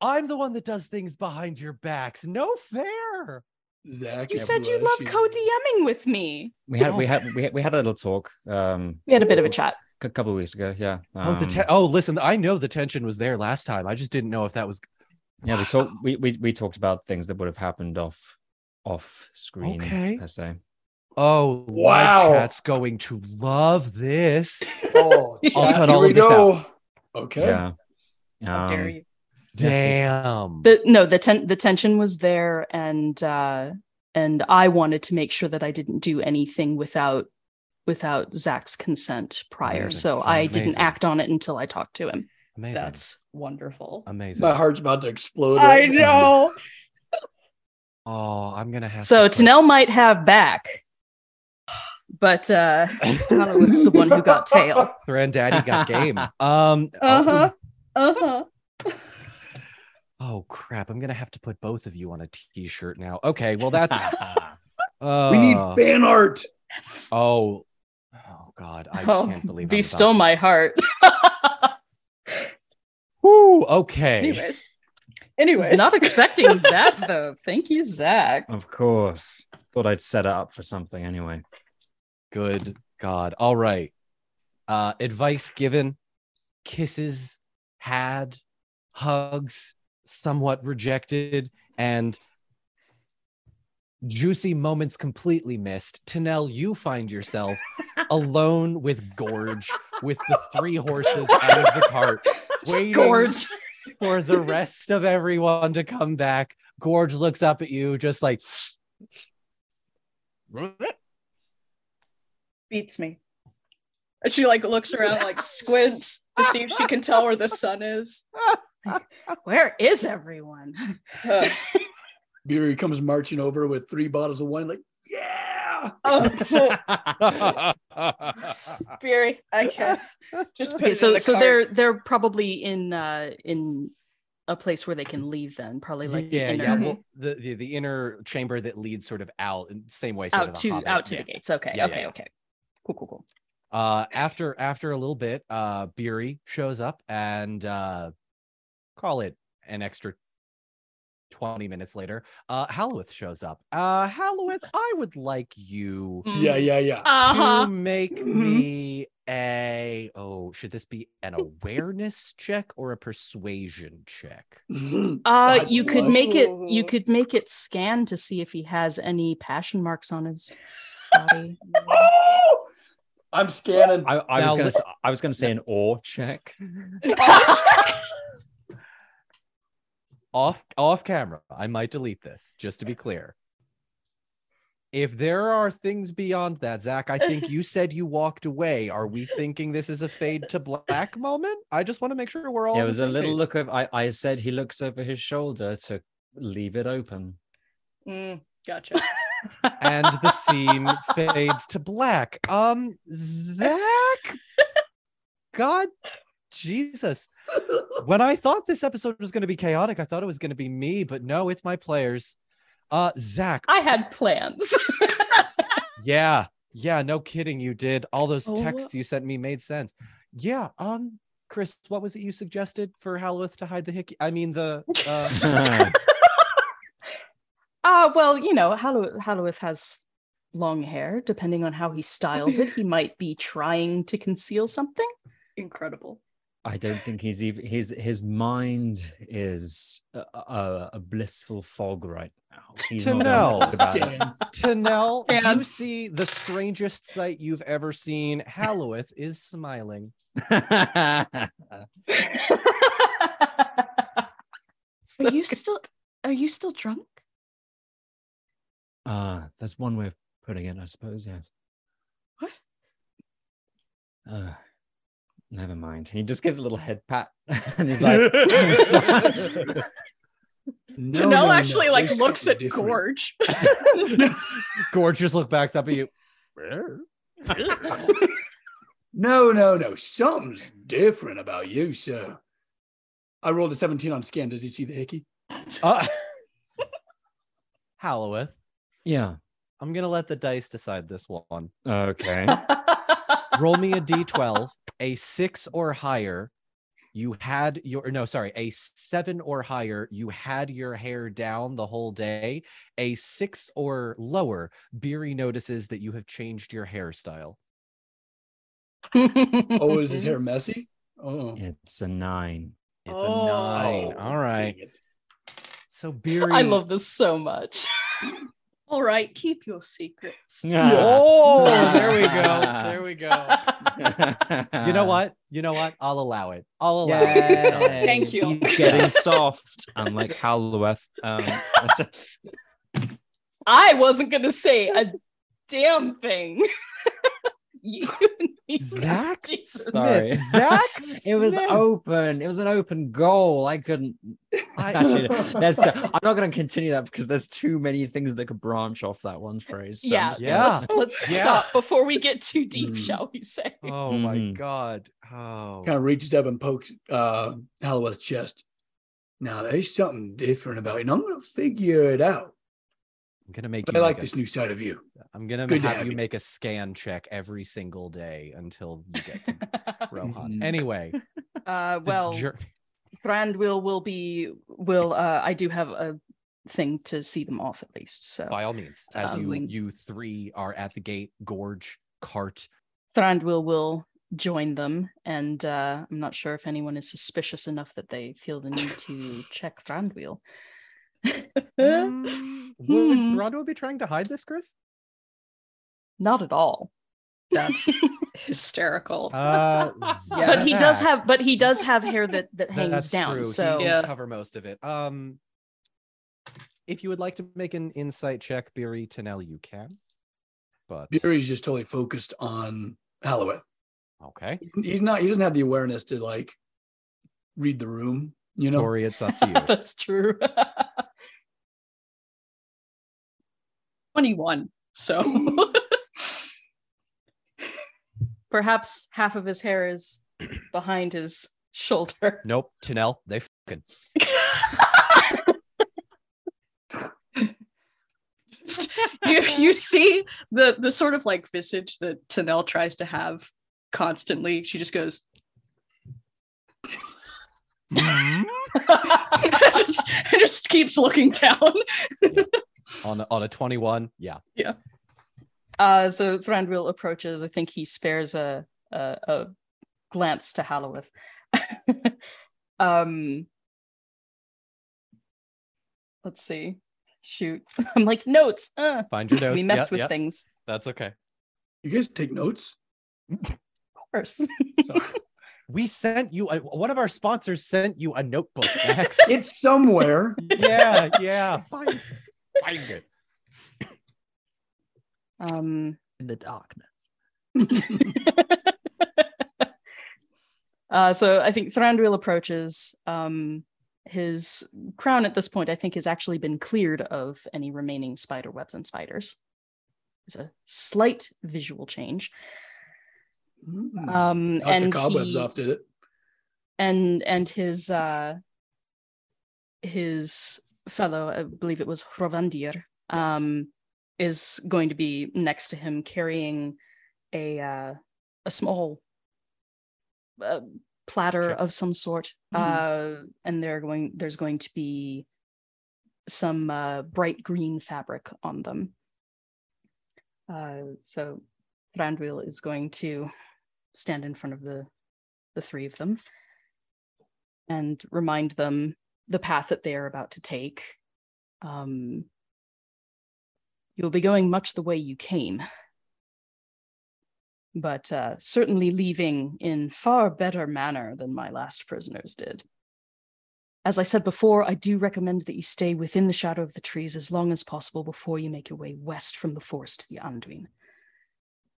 I'm the one that does things behind your backs. No fair. Zach, you said you love co-DMing with me. We had, we had, we had, we had a little talk. Um, we had a bit of a chat a couple of weeks ago. Yeah. Um, oh, the te- oh, listen, I know the tension was there last time. I just didn't know if that was... Yeah, wow. we talked. We, we we talked about things that would have happened off off screen. Okay. Per se. Oh, wow. Live chat's going to love this. Oh, chat, I'll cut all of this go. Out. Okay. Yeah. How um, dare you? Damn. The, no, the ten- the tension was there, and uh, and I wanted to make sure that I didn't do anything without without Zach's consent prior. Amazing. So I Amazing. didn't act on it until I talked to him. Amazing. That's wonderful. Amazing. My heart's about to explode. I right know. Oh, I'm gonna have. So to Tanel might have back. But uh, Halloween's the one who got tail. Granddaddy got game. Um, uh-huh. Uh-huh. Oh, crap. I'm going to have to put both of you on a t-shirt now. Okay, well, that's... Uh, we need fan art. Oh. Oh, God. I oh, can't believe it. Be still my heart. Woo, okay. Anyways. Anyways. Not expecting that, though. Thank you, Zach. Of course. Thought I'd set it up for something anyway. Good God. All right. Uh, advice given, kisses had, hugs somewhat rejected, and juicy moments completely missed. Tanel, you find yourself alone with Gorge, with the three horses out of the cart, waiting Gorge. for the rest of everyone to come back. Gorge looks up at you just like... Beats me. And she like looks around, like squints to see if she can tell where the sun is. Like, where is everyone? Uh, Beery comes marching over with three bottles of wine, like, yeah. Beery, I can't. Just put okay, it so, in the so cart. they're they're probably in uh, in a place where they can leave. Then probably like yeah, the inner... yeah. Well, the, the the inner chamber that leads sort of out, in same way. Sort out of to Hobbit. out to yeah. the gates. Okay, yeah, okay, yeah, yeah. okay. Cool, cool, cool. Uh, after after a little bit, uh, Beery shows up and uh, call it an extra twenty minutes later, uh, Halloweth shows up. Uh, Halloweth, I would like you yeah, yeah, yeah. Uh-huh. to make mm-hmm. me a... Oh, should this be an awareness check or a persuasion check? Uh, you could make it, you could make it scan to see if he has any passion marks on his body. Oh! I'm scanning. I, I, now, was gonna, I was going to say an awe check. An awe check? Off, off camera, I might delete this, just to be clear. If there are things beyond that, Zach, I think you said you walked away. Are we thinking this is a fade to black moment? I just want to make sure we're all... Yeah, it was a little page. Look over... I, I said he looks over his shoulder to leave it open. Mm, gotcha. And the scene fades to black. Um, Zach? God... Jesus. When I thought this episode was going to be chaotic, I thought it was going to be me, but no, it's my players. Uh, Zach. I had plans. yeah. Yeah. No kidding. You did. All those texts oh. you sent me made sense. Yeah. Um, Chris, what was it you suggested for Halloweth to hide the hickey? I mean, the... Uh, uh well, you know, Halloweth, Halloweth has long hair. Depending on how he styles it, he might be trying to conceal something. Incredible. I don't think he's even, his, his mind is a, a, a blissful fog right now. Tanel, Tanel, you see the strangest sight you've ever seen. Halloweth is smiling. Are you still, are you still drunk? Uh, that's one way of putting it, I suppose, yes. What? Uh, Never mind. He just gives a little head pat and he's like, Tanel no, no, actually no. like There's looks at different. Gorge. Gorge just look back up at you. no, no, no. Something's different about you, sir. I rolled a seventeen on scan. Does he see the hickey? Uh, Halloweth. Yeah. I'm going to let the dice decide this one. Okay. Roll me a d twelve, a six or higher, you had your, no, sorry, a seven or higher, you had your hair down the whole day. A six or lower, Beery notices that you have changed your hairstyle. Oh, is his hair messy? Oh, It's a nine. It's oh, a nine. All right. So Beery. I love this so much. All right, keep your secrets. Yeah. Oh, there we go. There we go. You know what? You know what? I'll allow it. I'll allow Yay. it. Thank you. He's getting soft. I'm like Halloweth. Um, I wasn't going to say a damn thing. You Zach? Jesus. Sorry. Zach Smith. It was open. It was an open goal. I couldn't. I... That's, I'm not going to continue that because there's too many things that could branch off that one phrase. So yeah. yeah. Let's, let's yeah. stop before we get too deep, mm. shall we say? Oh mm. my God. Oh. Kind of reaches up and pokes uh, Halloweth's chest. Now there's something different about it, and I'm going to figure it out. I'm gonna make. But you I like this a, new side of you. I'm gonna Good have you me. make a scan check every single day until you get to Rohan. Anyway, uh, well, jer- Thranduil will be will. Uh, I do have a thing to see them off at least. So by all means, as um, you we, you three are at the gate, Gorge, Cart, Thranduil will join them, and uh, I'm not sure if anyone is suspicious enough that they feel the need to check Thranduil. um, would hmm. Thranduil be trying to hide this, Chris? Not at all. That's hysterical. Uh, yes. But he does have, but he does have hair that that hangs That's down. True. So he yeah. cover most of it. Um, if you would like to make an insight check, Beery, Tanel, you can. But Beery's just totally focused on Halloweth. Okay, he's not. He doesn't have the awareness to like read the room. You know, Tori, it's up to you. That's true. twenty-one, so perhaps half of his hair is behind his shoulder. Nope, Tanel, they fucking. you, you see the, the sort of like visage that Tanel tries to have constantly. She just goes. mm-hmm. It just, it just keeps looking down. Yeah. On, a, on a twenty-one, yeah. Yeah. Uh, so Thranduil approaches. I think he spares a, a, a glance to Halloweth. um, let's see. Shoot. I'm like, notes. Uh. Find your notes. We messed yep, with yep. things. That's okay. You guys take notes? Of course. So, we sent you, a, one of our sponsors sent you a notebook, Max. It's somewhere. Yeah, yeah. Find, find it. Um, In the darkness. uh, so I think Thranduil approaches. Um, his crown at this point, I think, has actually been cleared of any remaining spider webs and spiders. It's a slight visual change. Um, and the cobwebs he, off, did it? And and his uh, his fellow, I believe it was Hrovandir, um, yes. is going to be next to him, carrying a uh, a small uh, platter sure. of some sort, mm-hmm. uh, and they're going. There's going to be some uh, bright green fabric on them. Uh, so Thranduil is going to stand in front of the, the three of them and remind them the path that they are about to take. Um, you'll be going much the way you came, but uh, certainly leaving in far better manner than my last prisoners did. As I said before, I do recommend that you stay within the shadow of the trees as long as possible before you make your way west from the forest to the Anduin.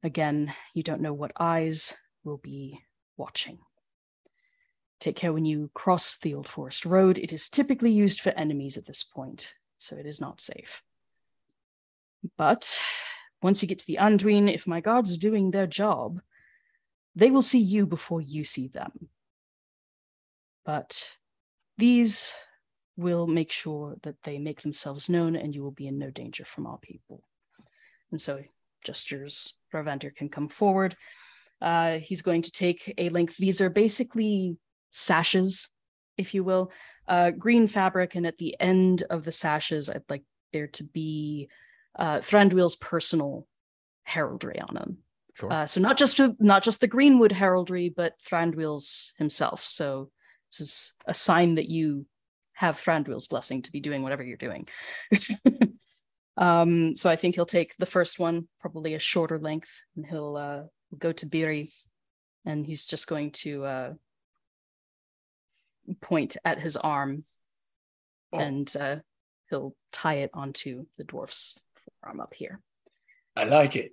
Again, you don't know what eyes will be watching. Take care when you cross the Old Forest Road. It is typically used for enemies at this point, so it is not safe. But once you get to the Anduin, if my guards are doing their job, they will see you before you see them. But these will make sure that they make themselves known and you will be in no danger from our people. And so gestures, Hrovandir can come forward. Uh, he's going to take a length. These are basically sashes, if you will, uh, green fabric. And at the end of the sashes, I'd like there to be uh, Thranduil's personal heraldry on them. Sure. Uh, so not just to, not just the Greenwood heraldry, but Thranduil's himself. So this is a sign that you have Thranduil's blessing to be doing whatever you're doing. Um, so I think he'll take the first one, probably a shorter length, and he'll uh, go to Beery, and he's just going to uh, point at his arm, oh. and uh, he'll tie it onto the dwarf's forearm up here. I like it.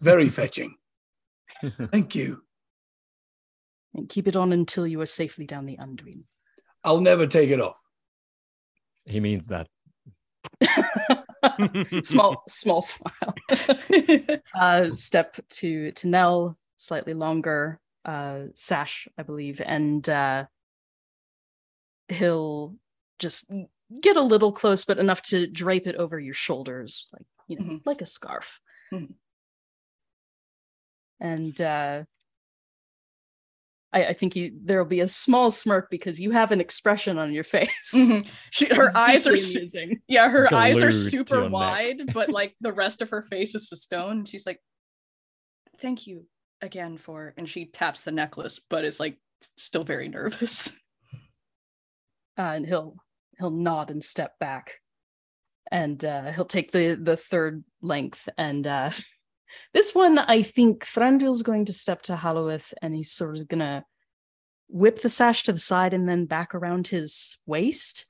Very fetching. Thank you. And keep it on until you are safely down the Anduin. I'll never take it off. He means that. small small smile. uh, step to Tanel, slightly longer uh, sash, I believe, and uh, he'll just get a little close, but enough to drape it over your shoulders, like you know, mm-hmm. like a scarf. Mm-hmm. And uh, I, I think you, there'll be a small smirk because you have an expression on your face. Mm-hmm. she, her it's eyes are su- yeah, her Glued eyes are super wide, but like the rest of her face is the stone. She's like, "Thank you again for," and she taps the necklace, but is like still very nervous. Uh, and he'll he'll nod and step back, and uh, he'll take the the third length and. Uh, This one, I think Thranduil's going to step to Halloweth, and he's sort of going to whip the sash to the side and then back around his waist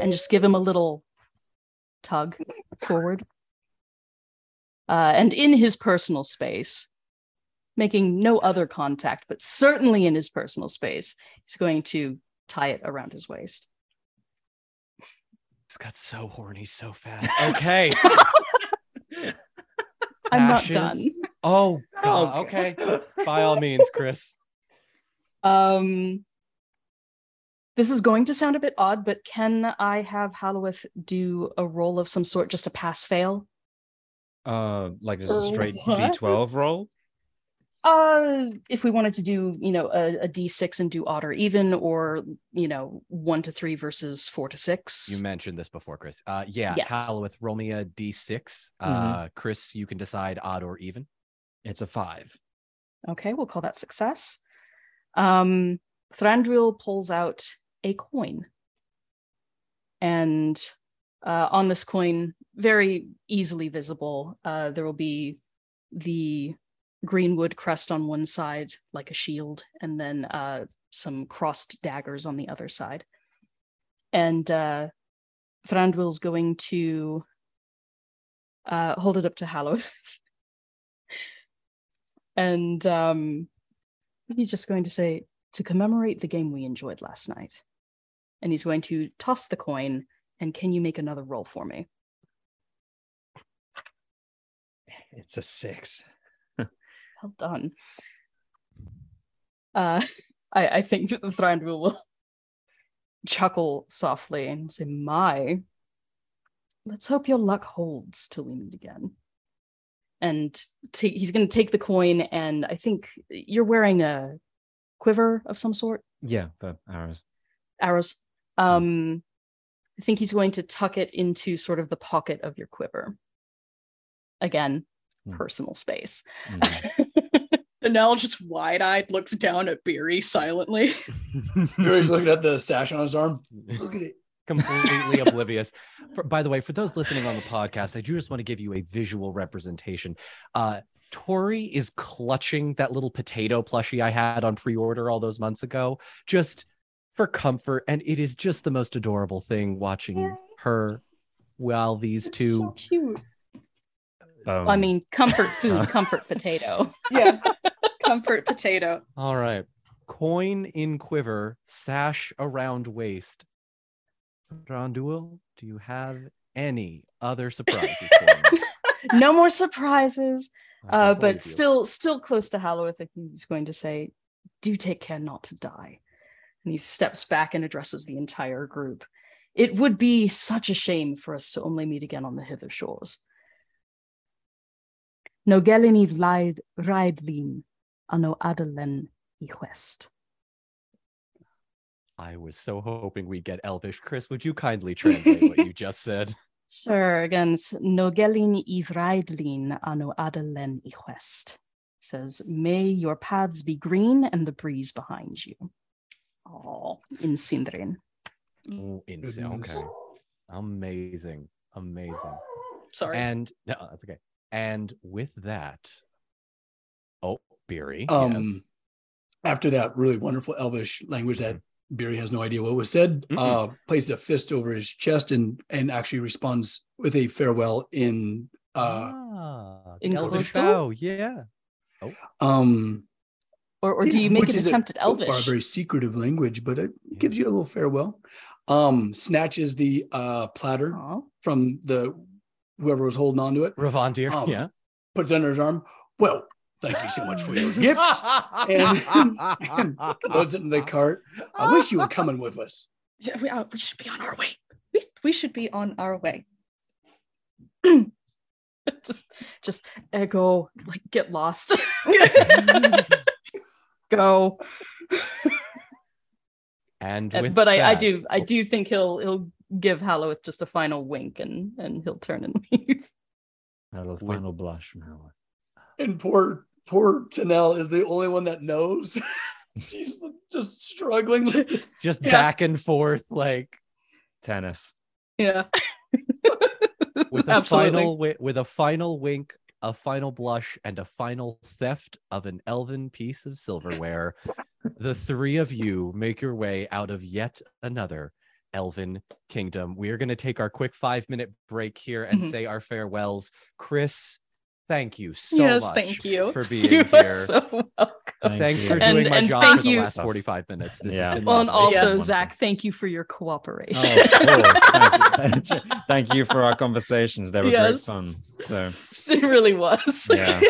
and just give him a little tug forward. Uh, and in his personal space, making no other contact, but certainly in his personal space, he's going to tie it around his waist. This got so horny so fast. Okay. I'm not done. Oh, God. Okay. By all means, Chris. Um, this is going to sound a bit odd, but can I have Halloweth do a roll of some sort, just a pass-fail? Uh, like just a straight what? D twelve roll? Uh, if we wanted to do, you know, a, a D six and do odd or even, or, you know, one to three versus four to six. You mentioned this before, Chris. Uh, yeah, yes. Halloweth, roll me a D six. Mm-hmm. Uh, Chris, you can decide odd or even. It's a five. Okay, we'll call that success. Um, Thranduil pulls out a coin. And uh, on this coin, very easily visible, uh, there will be the greenwood crest on one side, like a shield, and then uh, some crossed daggers on the other side. And uh, Thranduil's going to uh, hold it up to Halloweth. And um, he's just going to say, to commemorate the game we enjoyed last night. And he's going to toss the coin, and can you make another roll for me? It's a six. Well done. Uh, I, I think that the Thranduil will chuckle softly and say, my, let's hope your luck holds till we meet again. And t- he's going to take the coin, and I think you're wearing a quiver of some sort? Yeah, the arrows. Arrows. Um, I think he's going to tuck it into sort of the pocket of your quiver. Again, personal space. Mm. Tanel just wide-eyed looks down at Beery silently. Beery's looking at the sash on his arm. Look at it. Completely oblivious. For, by the way, for those listening on the podcast, I do just want to give you a visual representation. Uh, Tori is clutching that little potato plushie I had on pre-order all those months ago, just for comfort, and it is just the most adorable thing watching yeah. her while these it's two... so cute. Um, I mean, comfort food, comfort potato. Yeah, comfort potato. All right. Coin in quiver, sash around waist. Thranduil, do you have any other surprises for me? No more surprises, uh, but still you. still close to Halloweth. I think he's going to say, do take care not to die. And he steps back and addresses the entire group. It would be such a shame for us to only meet again on the hither shores. No gelinid lied rydlin, ano adelen I quest. I was so hoping we'd get Elvish. Chris, would you kindly translate what you just said? Sure, again, no gelin I rydlin, ano adelen I quest. Says, may your paths be green and the breeze behind you. Oh, in Sindrin. Oh, in Sindrin. Okay. Amazing. Amazing. Sorry. And no, that's okay. And with that, oh, Beery. Um, yes. After that really wonderful Elvish language that mm-hmm. Beery has no idea what was said, mm-hmm. uh, places a fist over his chest and and actually responds with a farewell in uh, ah, in Elvish. Oh, yeah. Oh. Um, or or do you make an attempt at Elvish? Which is a very secretive language, but it yeah. gives you a little farewell. Um, snatches the uh, platter Aww. from the. Whoever was holding on to it. Ravandir, um, yeah. Puts it under his arm. Well, thank you so much for your gifts. And, and loads it in the cart. I wish you were coming with us. Yeah, we, uh, we should be on our way. We, we should be on our way. just just echo, like, get lost. Go. And with and, But I, I do I do think he'll he'll give Halloweth just a final wink, and and he'll turn and leave. A little final Wait. blush from Halloweth. And poor, poor Tanel is the only one that knows. She's just struggling. Just yeah. back and forth like tennis. Yeah. With a Absolutely. final wi- with a final wink, a final blush, and a final theft of an elven piece of silverware, the three of you make your way out of yet another Elven Kingdom. We're going to take our quick five minute break here and mm-hmm. say our farewells. Chris, thank you so yes, much thank you. for being you here. Are so welcome. Thank Thanks you. for doing and, my and job for the you. last forty-five minutes. This yeah. has been well, and also, yeah. Zach, thank you for your cooperation. Oh, thank, you. Thank you for our conversations. They were yes. great fun. So It really was. Yeah.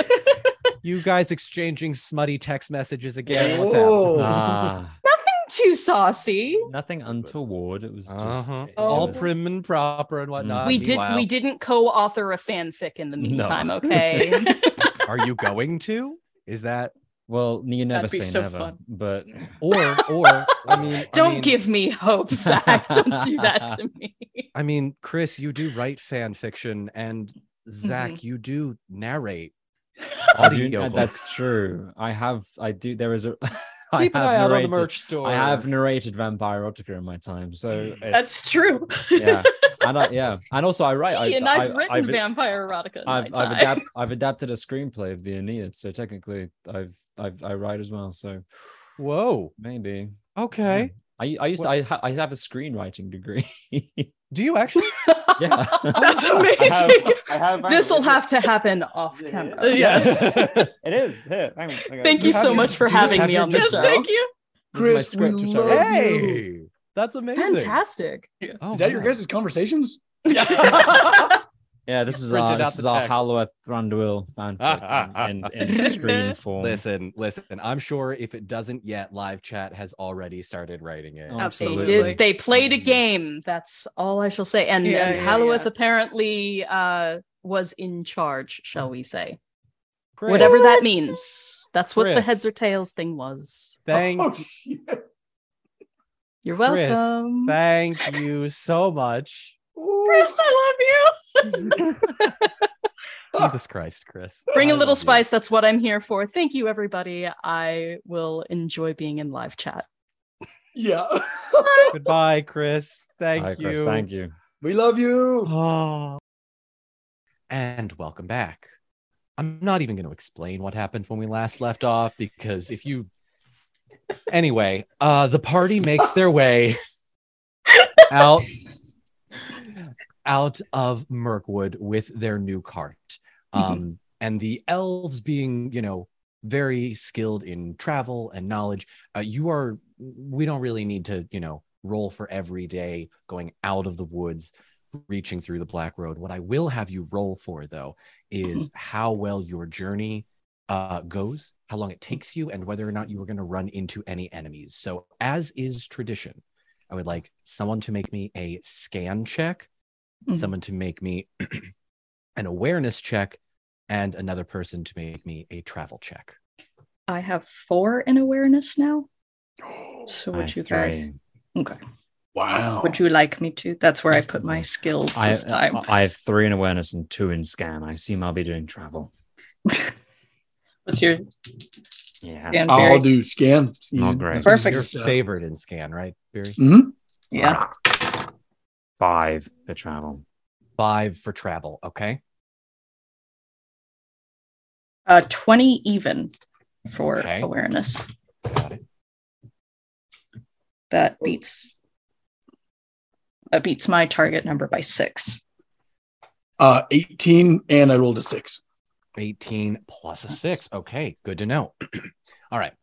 You guys exchanging smutty text messages again. Whoa. Ah. Too saucy. Nothing untoward. It was just uh-huh. it all was... prim and proper and whatnot. We did. Meanwhile. We didn't co-author a fanfic in the meantime. No. Okay. Are you going to? Is that Well, you never say so never, fun. But or or I mean, don't I mean... give me hope, Zach. Don't do that to me. I mean, Chris, you do write fan fiction, and Zach, mm-hmm. you do narrate. Audio. Do, that's true. I have. I do. There is a. I Keep an eye out on the merch store. I have narrated Vampire Erotica in my time, so it's, that's true. Yeah. And I, yeah, and also I write. Gee, I, and I've I, written I've, Vampire Erotica. In I've, my time. I've, adapt, I've adapted a screenplay of the Aeneid, so technically I've, I've I write as well. So, whoa, maybe okay. Yeah. I I used to, I ha, I have a screenwriting degree. Do you actually? Yeah, that's amazing. This will have to happen off camera. Yes, it is. Hey, I mean, I thank you so you. much for Do having me on the show. Yes, thank you, Chris. We love hey. you. That's amazing. Fantastic. Oh, is that wow. your guys' conversations? Yeah, this is our, this is our Halloweth Thranduil fanfic in, in, in screen form. Listen, listen. I'm sure if it doesn't yet, live chat has already started writing it. Absolutely. They did. They played a game. That's all I shall say. And, yeah, and yeah, Halloweth yeah. apparently uh, was in charge, shall we say. Chris. Whatever that means. That's what Chris. the heads or tails thing was. Thank oh, shit. You're welcome. Chris, thank you so much. Chris, I love you. Jesus Christ, Chris. Bring a little spice. You. That's what I'm here for. Thank you, everybody. I will enjoy being in live chat. Yeah. Goodbye, Chris. Thank Bye, you. Chris, thank you. We love you. Oh. And welcome back. I'm not even going to explain what happened when we last left off, because if you... Anyway, uh, the party makes their way out out of Mirkwood with their new cart. Um, mm-hmm. And the elves being, you know, very skilled in travel and knowledge. Uh, you are, we don't really need to, you know, roll for every day going out of the woods, reaching through the Black Road. What I will have you roll for, though, is mm-hmm. how well your journey Uh, goes, how long it takes you, and whether or not you are going to run into any enemies. So, as is tradition, I would like someone to make me a scan check, mm-hmm. someone to make me an awareness check, and another person to make me a travel check. I have four in awareness now. So would I you guys? Okay. Wow. Would you like me to? That's where I put my skills I, this time. I have three in awareness and two in scan. I assume I'll be doing travel. What's your yeah? Scan, I'll do scan. Not great. Perfect. Your favorite in scan, right, Beery? Mm-hmm. Yeah. Five for travel. Five for travel. Okay. Uh, twenty even for okay. awareness. Got it. That beats. That beats my target number by six. Uh, eighteen, and I rolled a six. eighteen plus a six. Okay, good to know. All right.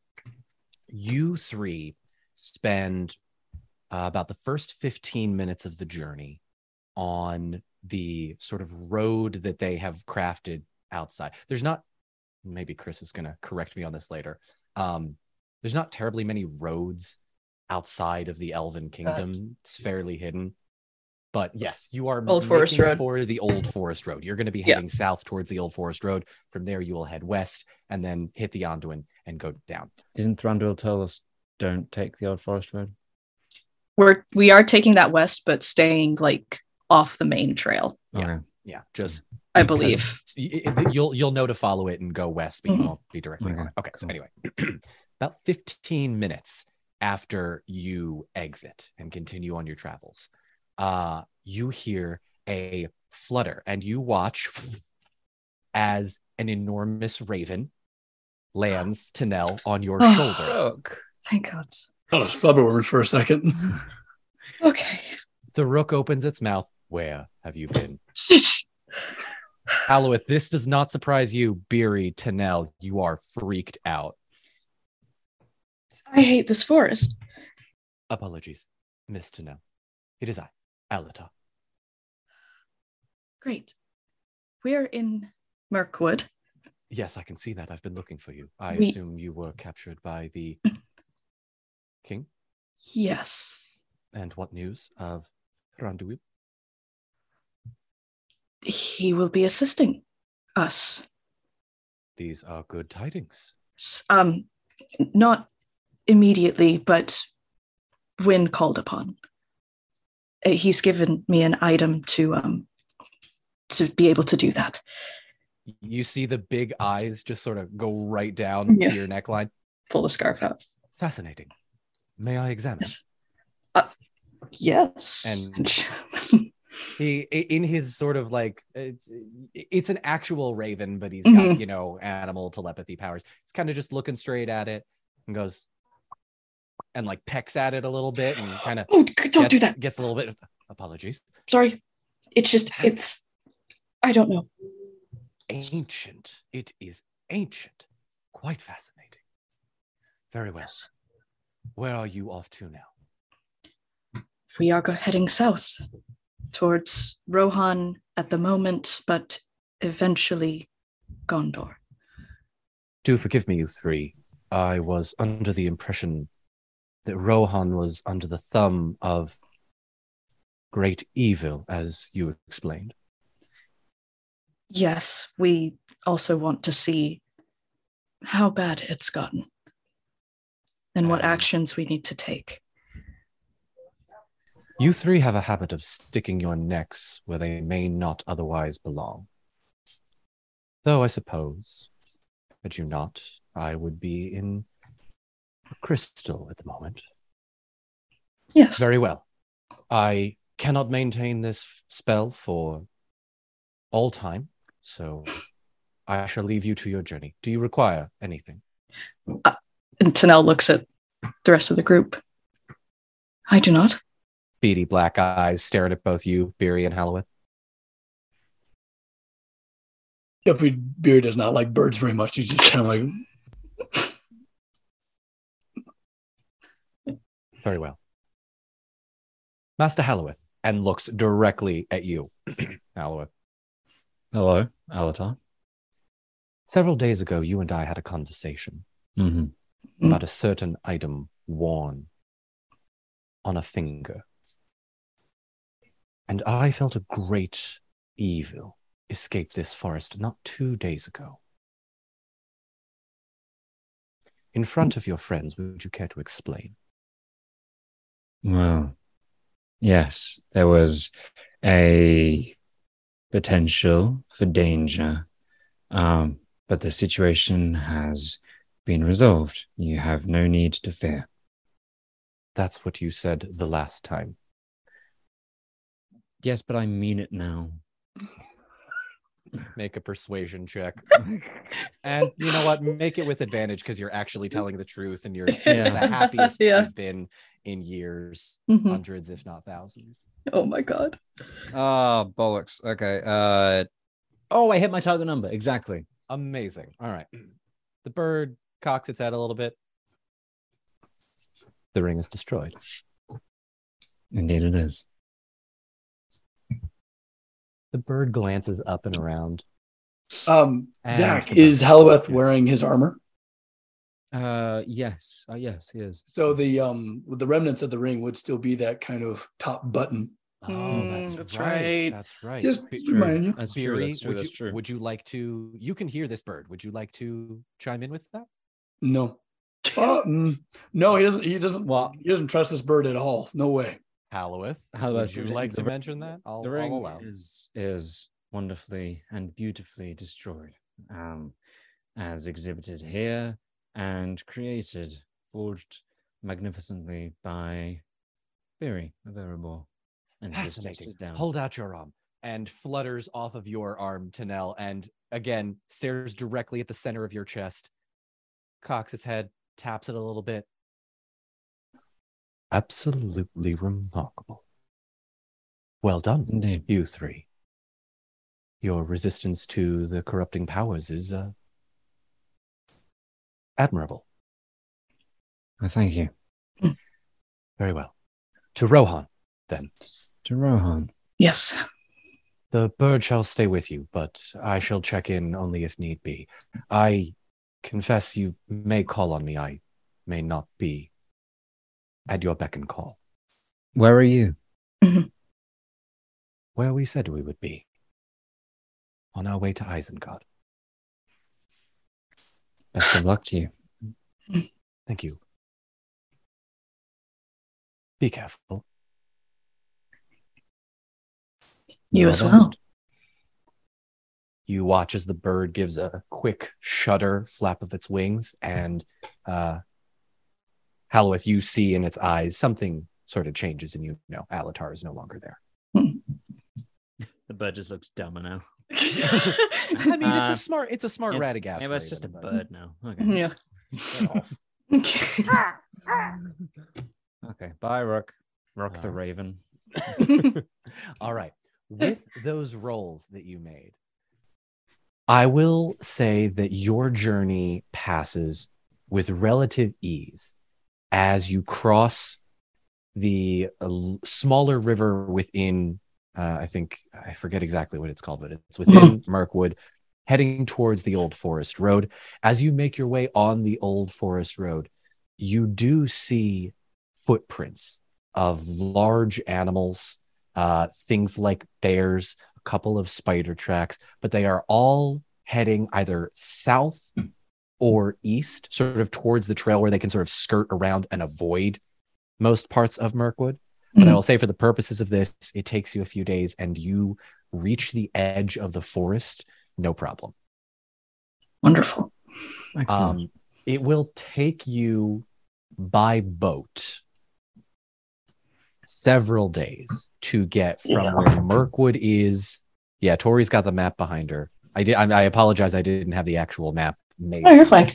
You three spend uh, about the first fifteen minutes of the journey on the sort of road that they have crafted outside. There's not, maybe Chris is going to correct me on this later. Um, there's not terribly many roads outside of the Elven Kingdom. Right. It's fairly hidden. But yes, you are Old Forest Road. For the Old Forest Road. You're going to be heading yeah. south towards the Old Forest Road. From there, you will head west and then hit the Anduin and go down. Didn't Thranduil tell us don't take the Old Forest Road? We're we are taking that west, but staying like off the main trail. Yeah, okay. yeah. Just I believe you'll you'll know to follow it and go west, but mm-hmm. you won't be directly okay. on it. Okay, so anyway, about fifteen minutes after you exit and continue on your travels. Uh, you hear a flutter and you watch as an enormous raven lands, Tanel, on your oh, shoulder. Rook. Thank God. Oh, flubberworms for a second. Okay. The rook opens its mouth. Where have you been? Halloweth, this does not surprise you. Beery, Tanel, you are freaked out. I hate this forest. Apologies, Miss Tanel. It is I. Alatar. Great. We're in Mirkwood. Yes, I can see that. I've been looking for you. I we... assume you were captured by the king? Yes. And what news of Thranduil? He will be assisting us. These are good tidings. um, not immediately, but when called upon. He's given me an item to um, to be able to do that. You see the big eyes just sort of go right down yeah. to your neckline. Pull the scarf out. Fascinating. May I examine? Uh, yes. And he, in his sort of like, it's, it's an actual raven, but he's got, mm-hmm. you know, animal telepathy powers. He's kind of just looking straight at it and goes, and like pecks at it a little bit and kind of oh, don't gets, do that. Gets a little bit of, apologies. Sorry. It's just, it's, I don't know. Ancient. It is ancient. Quite fascinating. Very well. Yes. Where are you off to now? We are heading south towards Rohan at the moment, but eventually Gondor. Do forgive me, you three. I was under the impression that Rohan was under the thumb of great evil, as you explained. Yes, we also want to see how bad it's gotten and what um, actions we need to take. You three have a habit of sticking your necks where they may not otherwise belong. Though I suppose, had you not, I would be in a crystal at the moment. Yes. Very well. I cannot maintain this f- spell for all time. So I shall leave you to your journey. Do you require anything? Uh, and Tanel looks at the rest of the group. I do not. Beady black eyes staring at both you, Beery, and Halloweth. Definitely, Beery does not like birds very much. He's just kind of like... Very well. Master Halloweth, and looks directly at you, Halloweth. Hello, Alatar. Several days ago, you and I had a conversation mm-hmm. about a certain item worn on a finger. And I felt a great evil escape this forest not two days ago. In front of your friends, would you care to explain? Well, yes, there was a... potential for danger, um, but the situation has been resolved. You have no need to fear. That's what you said the last time. Yes, but I mean it now. Make a persuasion check. And you know what? Make it with advantage because you're actually telling the truth and you're yeah. the happiest yeah. you've been in years, mm-hmm. hundreds, if not thousands. Oh my God. Ah, oh, bollocks. Okay. Uh, oh, I hit my target number. Exactly. Amazing. All right. The bird cocks its head a little bit. The ring is destroyed. Indeed it is. The bird glances up and around. Um, and Zach, is Halloweth wearing his armor? Uh, yes. Uh, yes, he is. So the um, the remnants of the ring would still be that kind of top button. Oh, that's, that's right. right. That's right. Just remind you. That's true. That's true. Would, that's true. You, would you like to, you can hear this bird. Would you like to chime in with that? No. uh, mm, no, he doesn't, he doesn't, well, he doesn't trust this bird at all. No way. Halloweth, would you like to mention that? I'll, the ring I'll allow. Is, is wonderfully and beautifully destroyed, um, as exhibited here and created, forged magnificently by Beery of Erebor. And fascinating. Down. Hold out your arm. And flutters off of your arm, Tanel, and again, stares directly at the center of your chest, cocks its head, taps it a little bit. Absolutely remarkable. Well done, indeed. You three. Your resistance to the corrupting powers is uh, admirable. I thank you. Very well. To Rohan. Then. To Rohan. Yes. The bird shall stay with you, but I shall check in only if need be. I confess you may call on me. I may not be at your beck and call. Where are you? Where we said we would be. On our way to Isengard. Best of luck to you. Thank you. Be careful. You as well. You watch as the bird gives a quick shudder, flap of its wings, and uh, Halloweth, you see in its eyes something sort of changes, and you know Alatar is no longer there. The bird just looks dumber now. I mean, uh, it's a smart, it's a smart it's, radagast. Yeah, it's just a but... bird now. Okay. Yeah. Get off. Okay. Bye, Rook. Rook uh, the Raven. All right. With those rolls that you made, I will say that your journey passes with relative ease as you cross the uh, smaller river within. Uh, I think I forget exactly what it's called, but it's within Mirkwood, heading towards the Old Forest Road. As you make your way on the Old Forest Road, you do see footprints of large animals, uh, things like bears, a couple of spider tracks, but they are all heading either south or east, sort of towards the trail where they can sort of skirt around and avoid most parts of Mirkwood. But I will say, for the purposes of this, it takes you a few days and you reach the edge of the forest. No problem. Wonderful. Excellent. Um, it will take you by boat several days to get from yeah. where Mirkwood is. Yeah, Tori's got the map behind her. I did. I, I apologize. I didn't have the actual map made. Oh, you're fine.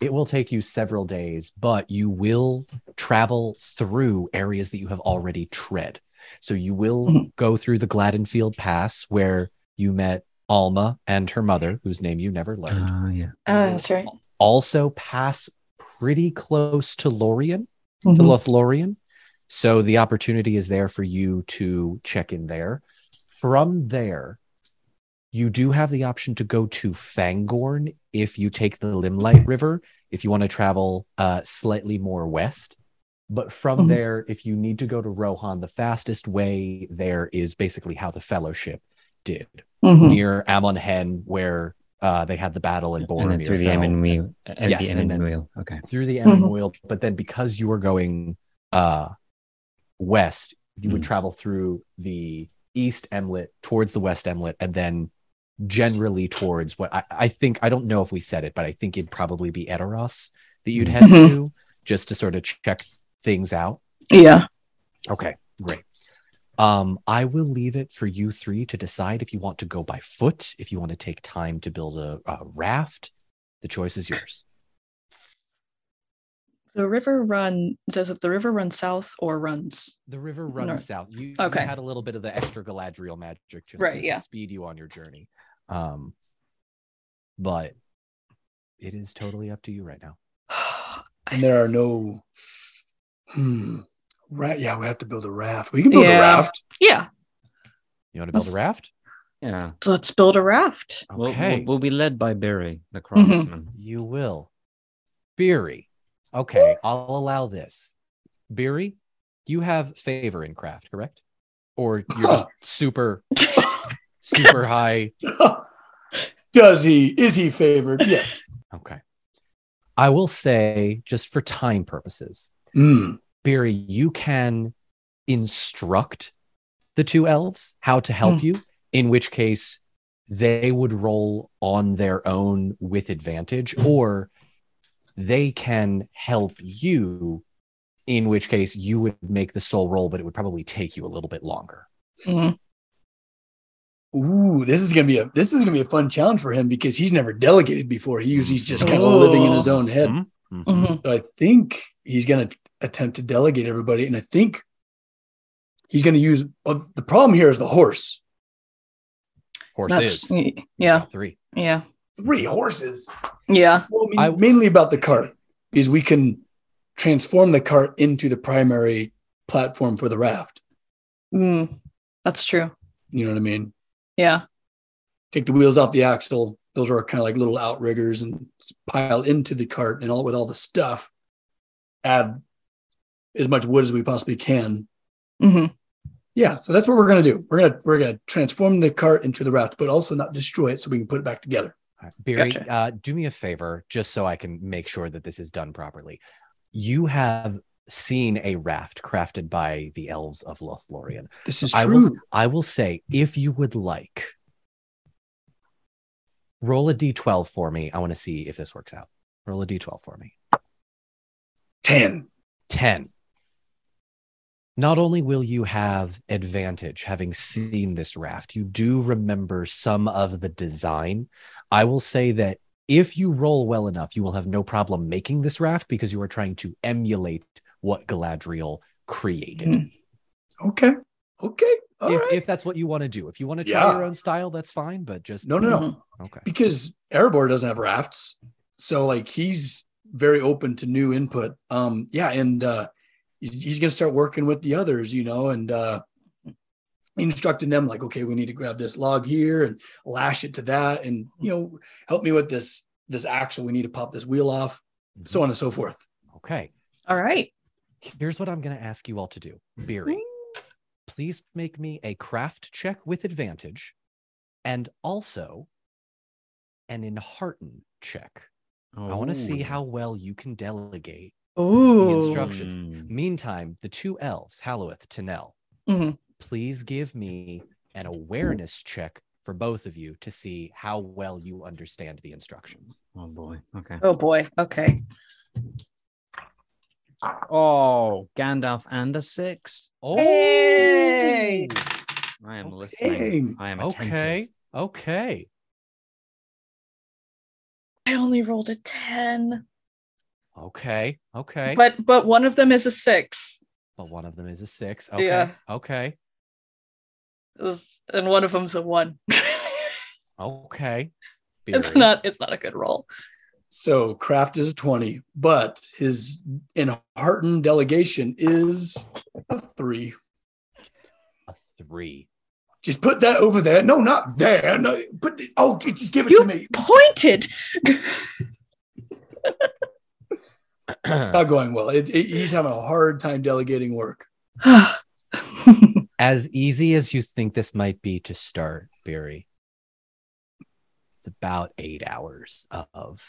It will take you several days, but you will travel through areas that you have already tread. So you will go through the Gladdenfield Pass where you met Alma and her mother, whose name you never learned. Oh, uh, yeah. Uh, that's right. Also pass pretty close to Lorien, mm-hmm. to Lothlorien. So the opportunity is there for you to check in there. From there, you do have the option to go to Fangorn if you take the Limelight River, if you want to travel uh, slightly more west. But from mm-hmm. there, if you need to go to Rohan, the fastest way there is basically how the Fellowship did, mm-hmm. near Amonhen, where uh, they had the battle in Boromir. And through the Emin yes, Wheel. Okay. Through the Emin mm-hmm. Wheel. But then because you were going uh, west, you mm-hmm. would travel through the East Emlet, towards the West Emlet, and then generally towards what I, I think, I don't know if we said it, but I think it'd probably be Edoras that you'd head mm-hmm. to, just to sort of check things out. Yeah. Okay, great. Um, I will leave it for you three to decide if you want to go by foot, if you want to take time to build a, a raft. The choice is yours. The river run, does it, the river run south or runs? The river runs north. South. You, okay. you had a little bit of the extra Galadriel magic just right, to yeah. speed you on your journey. Um, but it is totally up to you right now. And there are no, hmm, right? Yeah, we have to build a raft. We can build yeah. a raft. Yeah. You want to build let's, a raft? Yeah. Let's build a raft. Okay. We'll, we'll, we'll be led by Beery, the craftsman. Mm-hmm. You will. Beery. Okay, I'll allow this. Beery, you have favor in craft, correct? Or you're huh. just super, super high. Does he? Is he favored? Yes. Okay. I will say, just for time purposes, mm. Beery, you can instruct the two elves how to help mm. you, in which case they would roll on their own with advantage, mm. or they can help you, in which case you would make the soul roll, but it would probably take you a little bit longer. Mm-hmm. Ooh, this is gonna be a this is gonna be a fun challenge for him because he's never delegated before. He usually just kind of living in his own head. Mm-hmm. Mm-hmm. So I think he's gonna attempt to delegate everybody, and I think he's gonna use. Uh, the problem here is the horse. Horses, yeah, three, yeah. Three horses. Yeah. Well, I mean, mainly about the cart is we can transform the cart into the primary platform for the raft. Mm, that's true. You know what I mean? Yeah. Take the wheels off the axle. Those are kind of like little outriggers and pile into the cart and all with all the stuff. Add as much wood as we possibly can. Mm-hmm. Yeah. So that's what we're going to do. We're going to, we're going to transform the cart into the raft, but also not destroy it so we can put it back together. Right. Beery, gotcha. uh, do me a favor, just so I can make sure that this is done properly. You have seen a raft crafted by the elves of Lothlorien. This is I true. Will, I will say, if you would like, roll a d twelve for me. I want to see if this works out. Roll a d twelve for me. Ten. Ten. Not only will you have advantage having seen this raft, you do remember some of the design. I will say that if you roll well enough, you will have no problem making this raft because you are trying to emulate what Galadriel created. Mm. Okay. Okay. All if, right. if that's what you want to do. If you want to try yeah. your own style, that's fine, but just... No, no, no. Okay. Because Erebor doesn't have rafts, so like he's very open to new input. Um, yeah, and uh, he's, he's going to start working with the others, you know, and uh, instructing them like, okay, we need to grab this log here and lash it to that and, you know, help me with this, this axle. We need to pop this wheel off, mm-hmm. so on and so forth. Okay. All right. Here's what I'm going to ask you all to do. Beery, please make me a craft check with advantage and also an enhearten check. Oh. I want to see how well you can delegate Ooh. the instructions. Mm. Meantime, the two elves, Halloweth, Tanel, mm-hmm. please give me an awareness check for both of you to see how well you understand the instructions. Oh, boy. Okay. Oh, boy. Okay. Oh, Gandalf and a six. Oh, hey! I am okay. listening. I am attentive. Okay. Okay. I only rolled a ten. Okay. Okay. But but one of them is a six. But one of them is a six. Okay. Yeah. Okay. And one of them's a one. Okay. Beery. It's not. It's not a good roll. So craft is a twenty, but his enheartened delegation is a three. A three. Just put that over there. No, not there. No, put it. Oh, just give it you to me. Pointed. It's not going well. It, it, he's having a hard time delegating work. As easy as you think this might be to start, Beery, it's about eight hours of.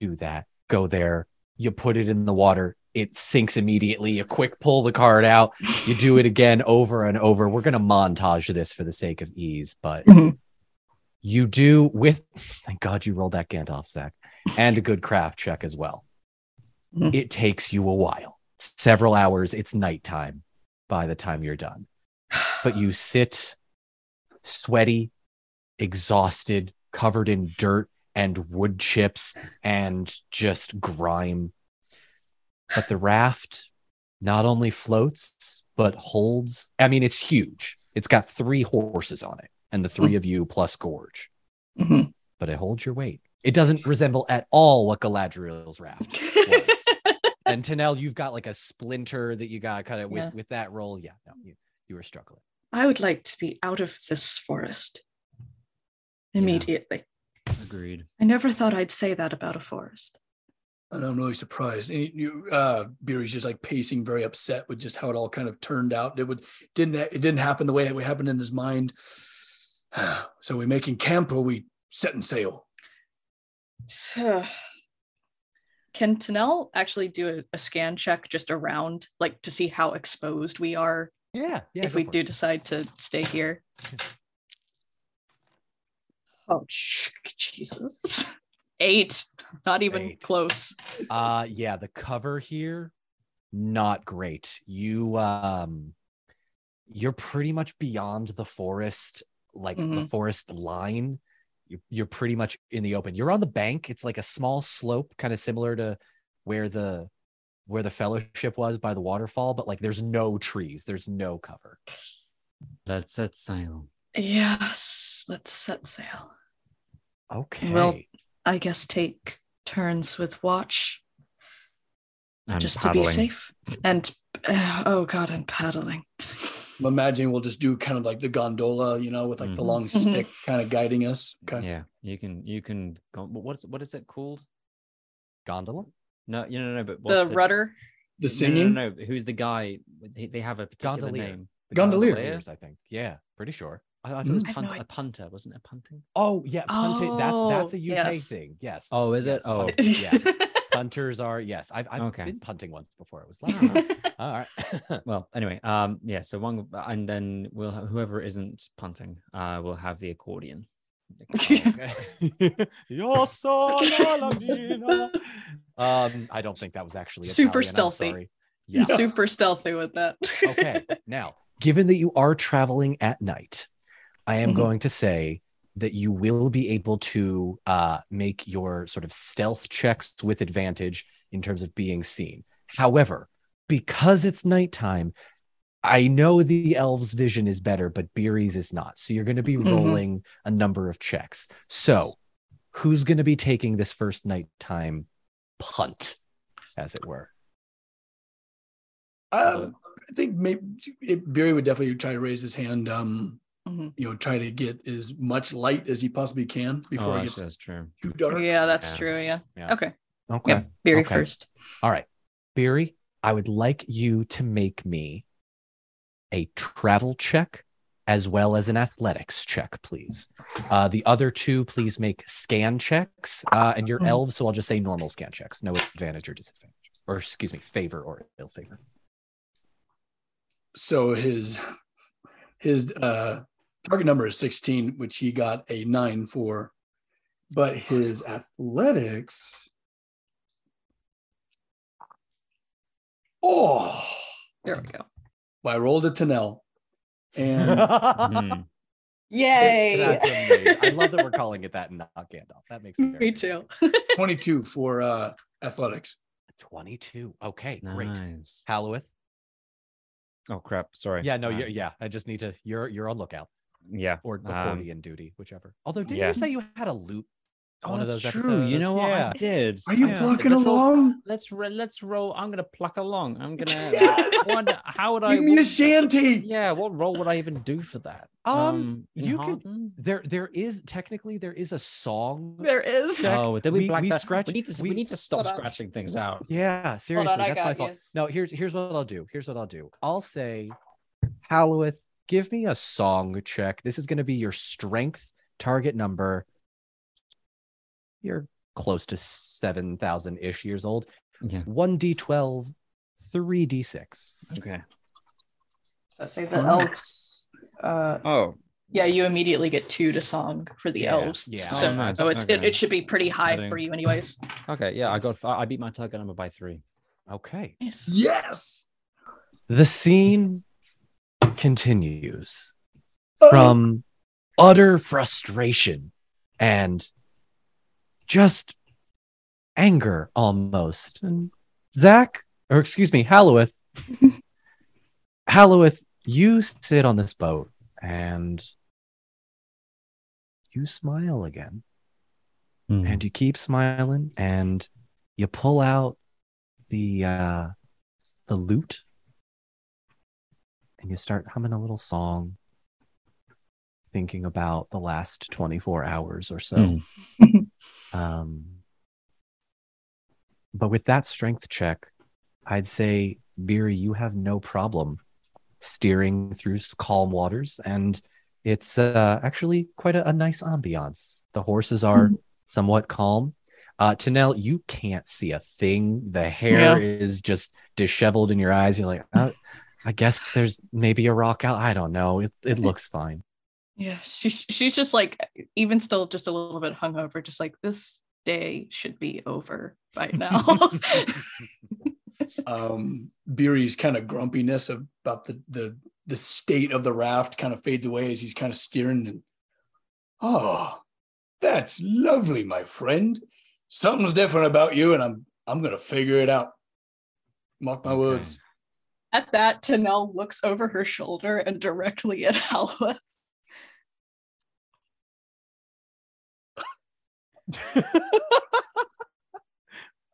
Do that, go there, you put it in the water, it sinks immediately, you quick pull the card out, you do it again over and over. We're going to montage this for the sake of ease, but you do with, thank God you rolled that Gandalf, Zach, and a good craft check as well. It takes you a while, several hours, it's nighttime by the time you're done. But you sit sweaty, exhausted, covered in dirt, and wood chips and just grime. But the raft not only floats, but holds. I mean, it's huge. It's got three horses on it and the three of you plus Gorge. Mm-hmm. But it holds your weight. It doesn't resemble at all what Galadriel's raft was. And Tanel, you've got like a splinter that you got cut it with, yeah. with that roll. Yeah, no, you, you were struggling. I would like to be out of this forest immediately. Yeah. Agreed. I never thought I'd say that about a forest. And I'm really surprised. And you, uh, Beery's just like pacing, very upset with just how it all kind of turned out. It would didn't it didn't happen the way it happened in his mind. So we're making camp, or we setting sail. So, can Tanel actually do a, a scan check just around, like to see how exposed we are? Yeah. yeah if we do it. decide to stay here. Yeah. Oh, Jesus. Eight. Not even Eight. close. Uh, yeah, the cover here, not great. You, um, you're pretty much beyond the forest, like mm-hmm. the forest line. You're, you're pretty much in the open. You're on the bank. It's like a small slope, kind of similar to where the where the fellowship was by the waterfall, but like there's no trees. There's no cover. Let's set sail. Yes, let's set sail. Okay. Well, I guess take turns with watch, and just paddling. to be safe. And uh, oh god, and paddling. I'm imagining we'll just do kind of like the gondola, you know, with like mm-hmm. the long stick mm-hmm. kind of guiding us. Okay. Yeah, you can you can. Go, what's what is it called? Gondola? No, you know, no, but what's the, the rudder. The singing. No, no, no, no, who's the guy? They have a particular Gondolier. name. The gondoliers, gondoliers, I think. Yeah, pretty sure. I, I thought it was punt, no, I... a punter, wasn't it? Punting? Oh, yeah. Punting. Oh, that's that's a U K yes. thing. Yes. Oh, is yes, it? Punting. Oh, yeah. Punters are, yes. I've, I've okay. been punting once before. It was like, all right. Well, anyway. Um, yeah. So one, and then we'll have, whoever isn't punting uh, will have the accordion. um, I don't think that was actually super Italian, stealthy. Yeah. Super stealthy with that. Okay. Now, given that you are traveling at night, I am mm-hmm. going to say that you will be able to uh, make your sort of stealth checks with advantage in terms of being seen. However, because it's nighttime, I know the elves' vision is better, but Beery's is not. So you're going to be rolling mm-hmm. a number of checks. So who's going to be taking this first nighttime punt, as it were? Um, I think maybe it, Beery would definitely try to raise his hand. Um, mm-hmm. You know, try to get as much light as he possibly can before oh, it gets that's true. too dark. Yeah, that's yeah. true. Yeah. yeah. Okay. Okay. Yeah, Beery okay. first. All right, Beery. I would like you to make me a travel check as well as an athletics check, please. Uh, the other two, please make scan checks. Uh, and you're mm-hmm. elves, so I'll just say normal scan checks. No advantage or disadvantage, or excuse me, favor or ill favor. So his his uh, target number is sixteen, which he got a nine for, but his athletics. Oh, there we go. Well, I rolled a Tanel, and yay! That's amazing. I love that we're calling it that and not Gandalf. That makes me me too. twenty-two for uh, athletics. twenty-two. Okay, nice. Great. Halloweth. Oh crap! Sorry. Yeah, no, uh, you're, yeah. I just need to. You're you're on lookout. Yeah, or accordion um, duty, whichever. Although, didn't yeah. you say you had a loop? Oh, one that's of those true. Episodes? You know what? Yeah. I did. Are you yeah. plucking let's along? Roll, let's re, let's roll. I'm gonna pluck along. I'm gonna. what, how would Give I? Give me what, a shanty. Yeah. What role would I even do for that? Um, um you Harden? can. There, there is technically there is a song. There is. No, did we, we black we, that? Scratch, we need to. We, we need to stop scratching things out. Yeah, seriously, on, that's my you. fault. No, here's here's what I'll do. Here's what I'll do. I'll say, Halloweth, give me a song check. This is going to be your strength target number. You're close to seven thousand-ish years old. Yeah. one d twelve, three d six. Okay. So say the elves. Uh, oh. Yeah, you immediately get two to song for the yeah. elves. Yeah. So, oh, nice. so it's, okay. it, it should be pretty high for you anyways. Okay, yeah, I got. I beat my target number by three. Okay. Yes! yes! The scene continues oh. from utter frustration and just anger almost. And Zach, or excuse me, Halloweth, Halloweth, you sit on this boat and you smile again. Mm. And you keep smiling and you pull out the uh, the lute and you start humming a little song, thinking about the last twenty-four hours or so. Mm. Um, but with that strength check, I'd say, Beery, you have no problem steering through calm waters, and it's uh, actually quite a, a nice ambiance. The horses are mm-hmm. somewhat calm. Uh, Tanel, you can't see a thing. The hair yeah. is just disheveled in your eyes. You're like, oh, I guess there's maybe a rock out. I don't know. It, it looks fine. Yeah, she's she's just like, even still just a little bit hungover, just like, this day should be over by now. um, Beery's kind of grumpiness about the, the the state of the raft kind of fades away as he's kind of steering. And, oh, that's lovely, my friend. Something's different about you, and I'm I'm gonna figure it out. Mark my okay. words. At that, Tanel looks over her shoulder and directly at Halloweth.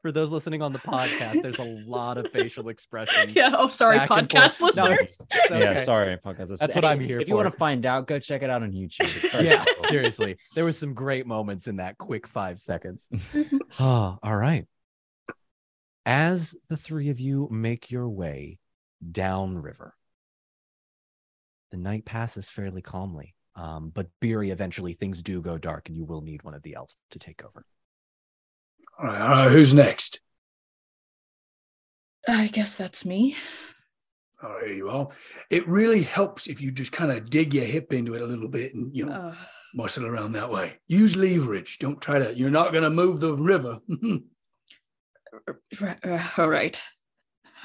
For those listening on the podcast, there's a lot of facial expressions. Yeah, oh, sorry, podcast listeners. No, okay. Yeah, sorry, podcast listeners. That's what I'm here for. If you want to find out, go check it out on YouTube. Yeah, seriously. There was some great moments in that quick five seconds. Oh, all right. As the three of you make your way downriver, the night passes fairly calmly. Um, but Beery, eventually things do go dark and you will need one of the elves to take over. All right, all right, who's next? I guess that's me. All right, here you are. It really helps if you just kind of dig your hip into it a little bit and, you know, uh, muscle around that way. Use leverage. Don't try to, you're not going to move the river. All right.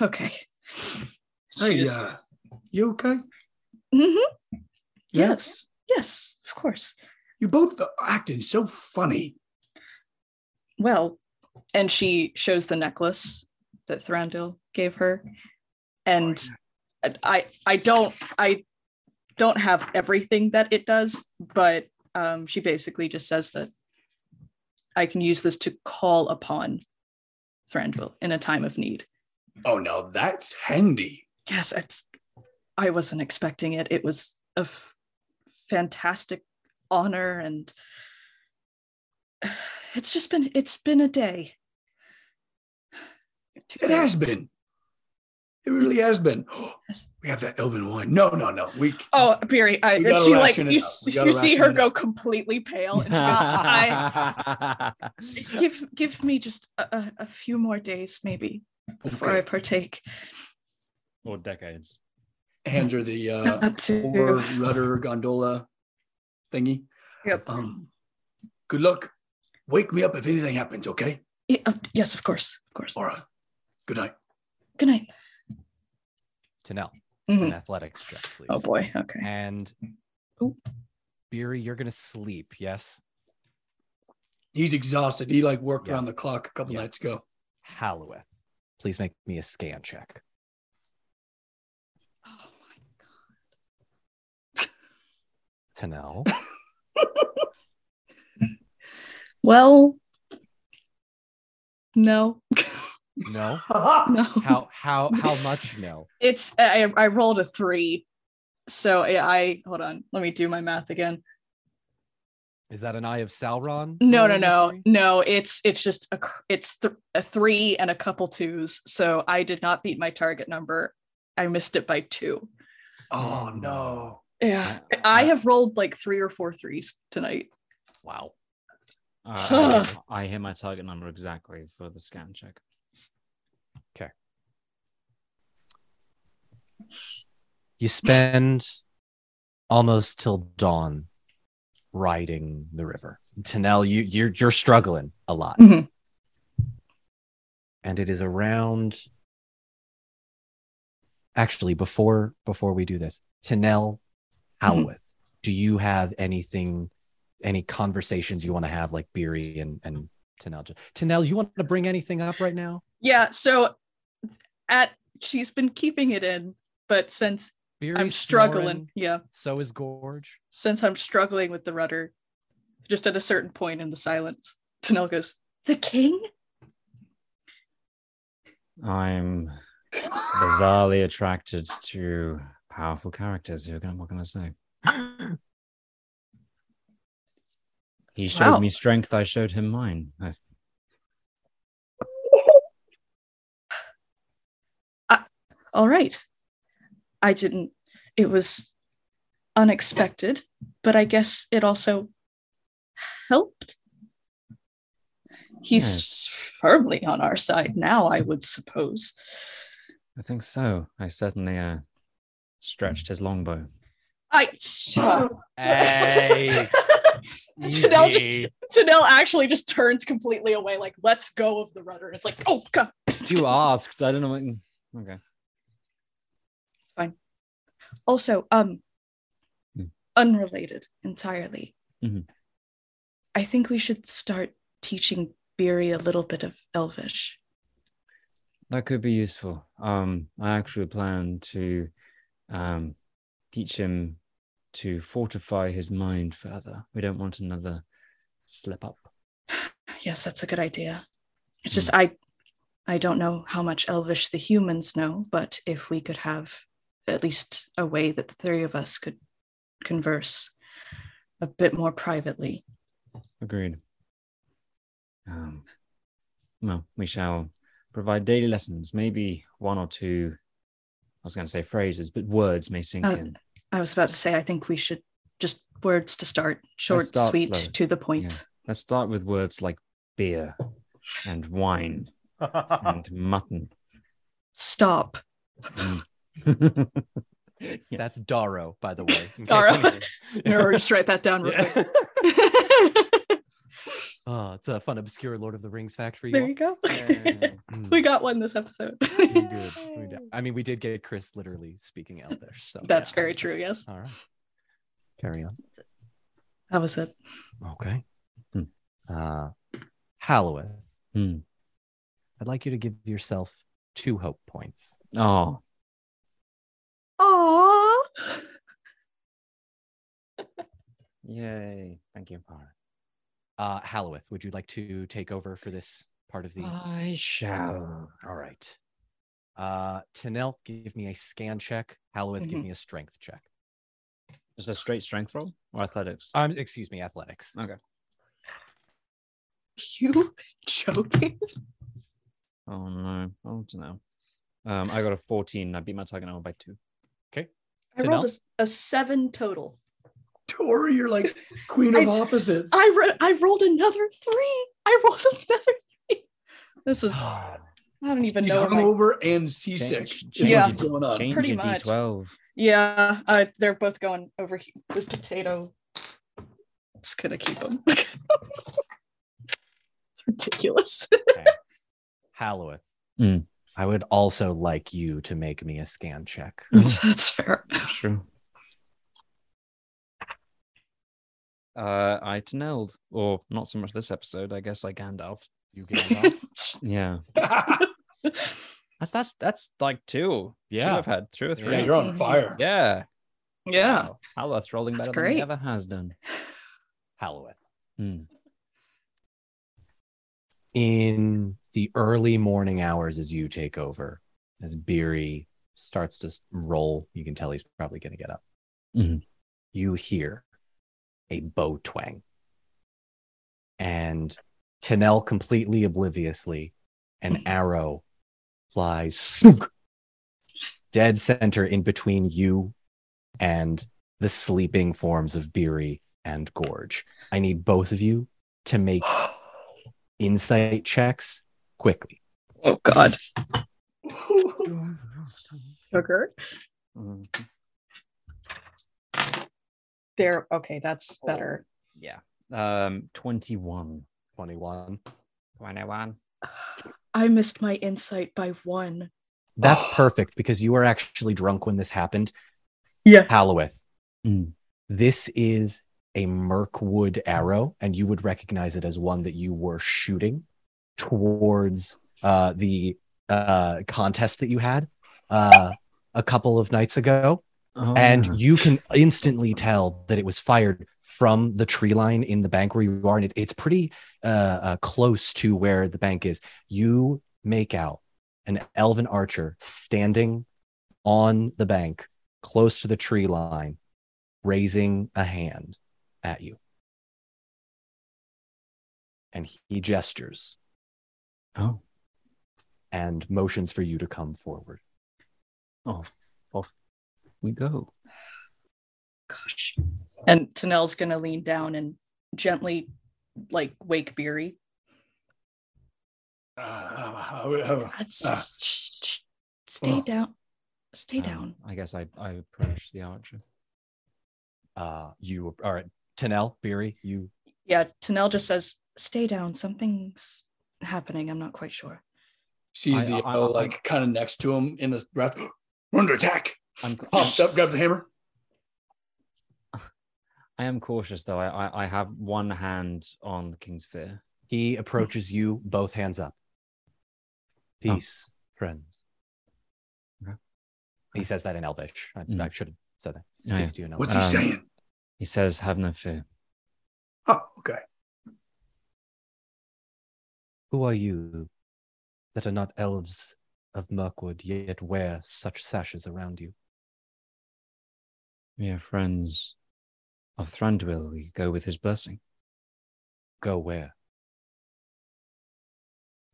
Okay. Hey, uh, you okay? Mm-hmm. Yes. Yeah. Yes, of course. You both are acting so funny. Well, and she shows the necklace that Thranduil gave her. And oh, yeah. I I don't I don't have everything that it does, but um, she basically just says that I can use this to call upon Thranduil in a time of need. Oh, now that's handy. Yes, it's, I wasn't expecting it. It was a f- fantastic honor, and it's just been, it's been a day. Two it days. has been. It really has been. Oh, we have that elven wine. No, no, no. We. Oh, Beery. I, we she like you. You see her go completely pale, and she goes, I, give give me just a, a few more days, maybe, before okay. I partake. Or decades. Hands are the uh, over rudder gondola thingy. Yep. Um, good luck. Wake me up if anything happens. Okay. Yeah, uh, yes, of course, of course. All right. Good night. Good night. Tanel, mm-hmm. an athletics check, please. Oh, boy. Okay. And Ooh. Beery, you're going to sleep, yes? He's exhausted. He, like, worked yeah. around the clock a couple yeah. nights ago. Halloweth, please make me a scan check. Oh, my God. Tanel? Well, no. No. No. How how how much no? It's I I rolled a three, so I, I hold on. Let me do my math again. Is that an Eye of Sauron? No, no, no, three? no. It's it's just a it's th- a three and a couple twos. So I did not beat my target number. I missed it by two. Oh no! Yeah, I have rolled like three or four threes tonight. Wow. Uh, I, I hit my target number exactly for the scan check. Okay. You spend almost till dawn riding the river. Tanel, you you're you're struggling a lot. Mm-hmm. And it is around actually before before we do this, Tanel, Halloweth, mm-hmm. do you have anything, any conversations you want to have, like Beery and, and Tanel? Tanel, you want to bring anything up right now? Yeah, so at she's been keeping it in, but since Beery's I'm struggling, snoring, yeah. So is Gorge. Since I'm struggling with the rudder, just at a certain point in the silence, Tanel goes, "The king?" I'm bizarrely attracted to powerful characters. Who can, what can I say? He showed wow. me strength, I showed him mine. I... I, all right. I didn't, it was unexpected, but I guess it also helped. He's yes. firmly on our side now, I would suppose. I think so. I certainly uh, stretched his longbow. I... Hey... Tanel just Tanel actually just turns completely away, like, let's go of the rudder. It's like, oh God. You asked. I don't know what okay. It's fine. Also, um mm. unrelated entirely. Mm-hmm. I think we should start teaching Beery a little bit of Elvish. That could be useful. Um, I actually plan to um teach him to fortify his mind further. We don't want another slip up. Yes, that's a good idea. It's mm. just, I I don't know how much Elvish the humans know, but if we could have at least a way that the three of us could converse a bit more privately. Agreed. Um, well, we shall provide daily lessons. Maybe one or two, I was going to say phrases, but words may sink uh, in. I was about to say, I think we should just words to start. Short, start sweet, slow. To the point. Yeah. Let's start with words like beer and wine and mutton. Stop. Mm. Yes. That's Darrow, by the way. Darrow. Darrow, just write that down real yeah. quick. Oh, it's a fun, obscure Lord of the Rings fact for you. There you go. Yeah. We got one this episode. Good. I mean, we did get Chris literally speaking out there. So that's yeah. very true, yes. All right. Carry on. That was it. Okay. Hmm. Uh, Halloweth. Hmm. I'd like you to give yourself two hope points. Oh. Aww. Yay. Thank you, Par. Uh, Halloweth, would you like to take over for this part of the... I shall. All right. Uh, Tanel, give me a scan check. Halloweth, mm-hmm. give me a strength check. Is that straight strength roll or athletics? Um, excuse me, athletics. Okay. You joking? Oh, no. Oh, Tanel. Um, I got a fourteen. I beat my target number by two. Okay. I Tanel? rolled a, a seven total. Tori, you're like queen of I, opposites. I re- I rolled another three. I rolled another three. This is I don't even She's know. Hungover I... and seasick. Yeah, what's going on? Change pretty much. D twelve. Yeah, uh, they're both going over here. The potato. Just gonna keep them. It's ridiculous. Okay. Halloweth, mm. I would also like you to make me a scan check. That's fair. Sure. Uh, I Tanelled, or not so much this episode. I guess I Gandalf. You Gandalf? Yeah. that's that's that's like two. Yeah, two I've had two or three. Yeah, you're on fire. Yeah, yeah. Wow. Halloweth's rolling that's better great. than he ever has done. Halloweth. Hmm. In the early morning hours, as you take over, as Beery starts to roll, you can tell he's probably going to get up. Mm-hmm. You hear a bow twang. And Tanel, completely obliviously, an arrow flies dead center in between you and the sleeping forms of Beery and Gorge. I need both of you to make insight checks quickly. Oh, God. Sugar? Mm-hmm. There, okay, that's better. Oh, yeah. Um, twenty-one. twenty-one. twenty-one. I missed my insight by one. That's perfect, because you were actually drunk when this happened. Yeah. Halloweth, mm. this is a Mirkwood arrow, and you would recognize it as one that you were shooting towards uh, the uh, contest that you had uh, a couple of nights ago. Oh. And you can instantly tell that it was fired from the tree line in the bank where you are. And it, it's pretty uh, uh, close to where the bank is. You make out an elven archer standing on the bank, close to the tree line, raising a hand at you. And he gestures. Oh. And motions for you to come forward. Oh, oh. We go. Gosh. And Tanel's gonna lean down and gently, like, wake Beery. Uh, uh, uh, uh, Stay uh, down. Stay um, down. I guess I I approach the archer. Uh, you all right? Tanel, Beery, you. Yeah, Tanel just says, "Stay down. Something's happening. I'm not quite sure." Sees I, the I, arrow, I, like kind of next to him in the breath. Run to attack. I'm popped up, grab the hammer. I am cautious, though. I, I, I have one hand on the King's Fear. He approaches you, both hands up. Peace, oh. friends. Okay. He says that in Elvish. I, mm. I should have said that. He oh, yeah. to you in Elvish. What's he saying? Um, he says, "Have no fear." Oh, okay. Who are you that are not elves of Mirkwood, yet wear such sashes around you? We are friends of Thranduil. We go with his blessing. Go where?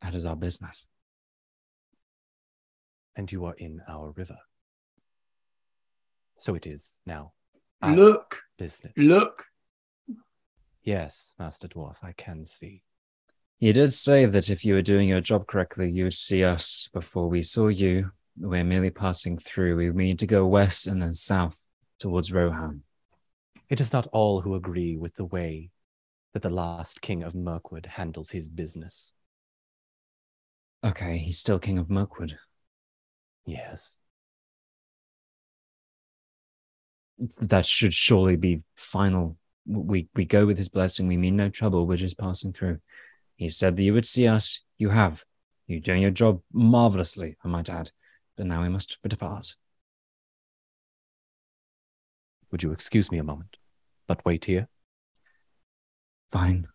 That is our business. And you are in our river. So it is now Look. Business. Look. Yes, Master Dwarf, I can see. You did say that if you were doing your job correctly, you would see us before we saw you. We're merely passing through. We need to go west and then south towards Rohan. It is not all who agree with the way that the last king of Mirkwood handles his business. Okay, he's still king of Mirkwood. Yes. That should surely be final. We we go with his blessing. We mean no trouble. We're just passing through. He said that you would see us. You have. You're doing your job marvelously, I might add. But now we must depart. Would you excuse me a moment, but wait here? Fine.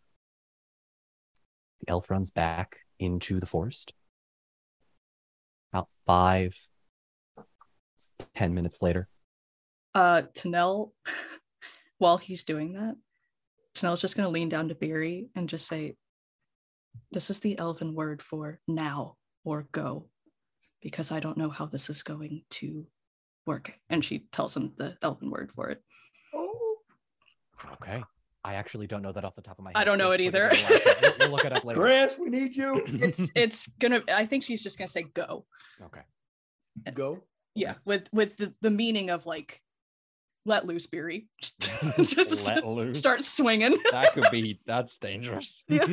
The elf runs back into the forest. About five, ten minutes later. Uh, Tanel, while he's doing that, Tanel's just going to lean down to Beery and just say, this is the elven word for now or go, because I don't know how this is going to work. And she tells him the elven word for it. Oh. Okay. I actually don't know that off the top of my head. I don't know it either. We'll, we'll look it up later. Chris, we need you. It's it's gonna. I think she's just gonna say go. Okay. Go. Yeah, with with the, the meaning of like, let loose, Beery. Just let loose. Start swinging. That could be. That's dangerous. Yeah.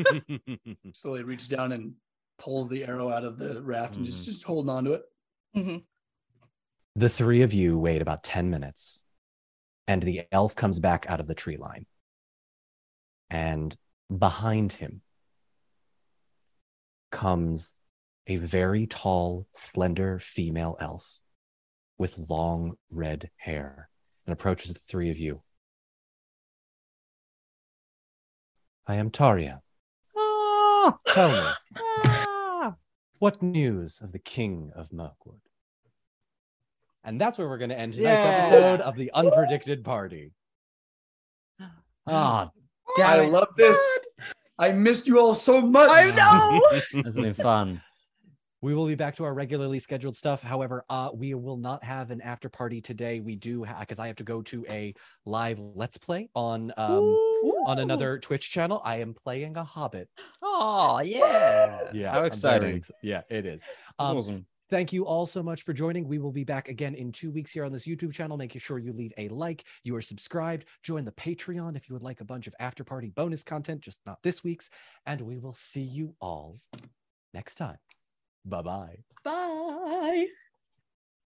So he reaches down and pulls the arrow out of the raft mm. and just just holding on to it. Mm-hmm. The three of you wait about ten minutes, and the elf comes back out of the tree line. And behind him comes a very tall, slender female elf with long red hair and approaches the three of you. I am Taria. Ah! Tell me, ah! what news of the King of Mirkwood? And that's where we're going to end tonight's yeah. episode of The Unpredicted Party. Ah, Damn I it. love this. I missed you all so much. I know. This has been fun. We will be back to our regularly scheduled stuff. However, uh, we will not have an after party today. We do, because ha- I have to go to a live Let's Play on um, on another Twitch channel. I am playing a Hobbit. Oh, yeah. Yeah. How exciting. Ex- yeah, it is. Um, awesome. Thank you all so much for joining. We will be back again in two weeks here on this YouTube channel. Make sure you leave a like, you are subscribed, join the Patreon if you would like a bunch of after-party bonus content, just not this week's, and we will see you all next time. Bye-bye. Bye.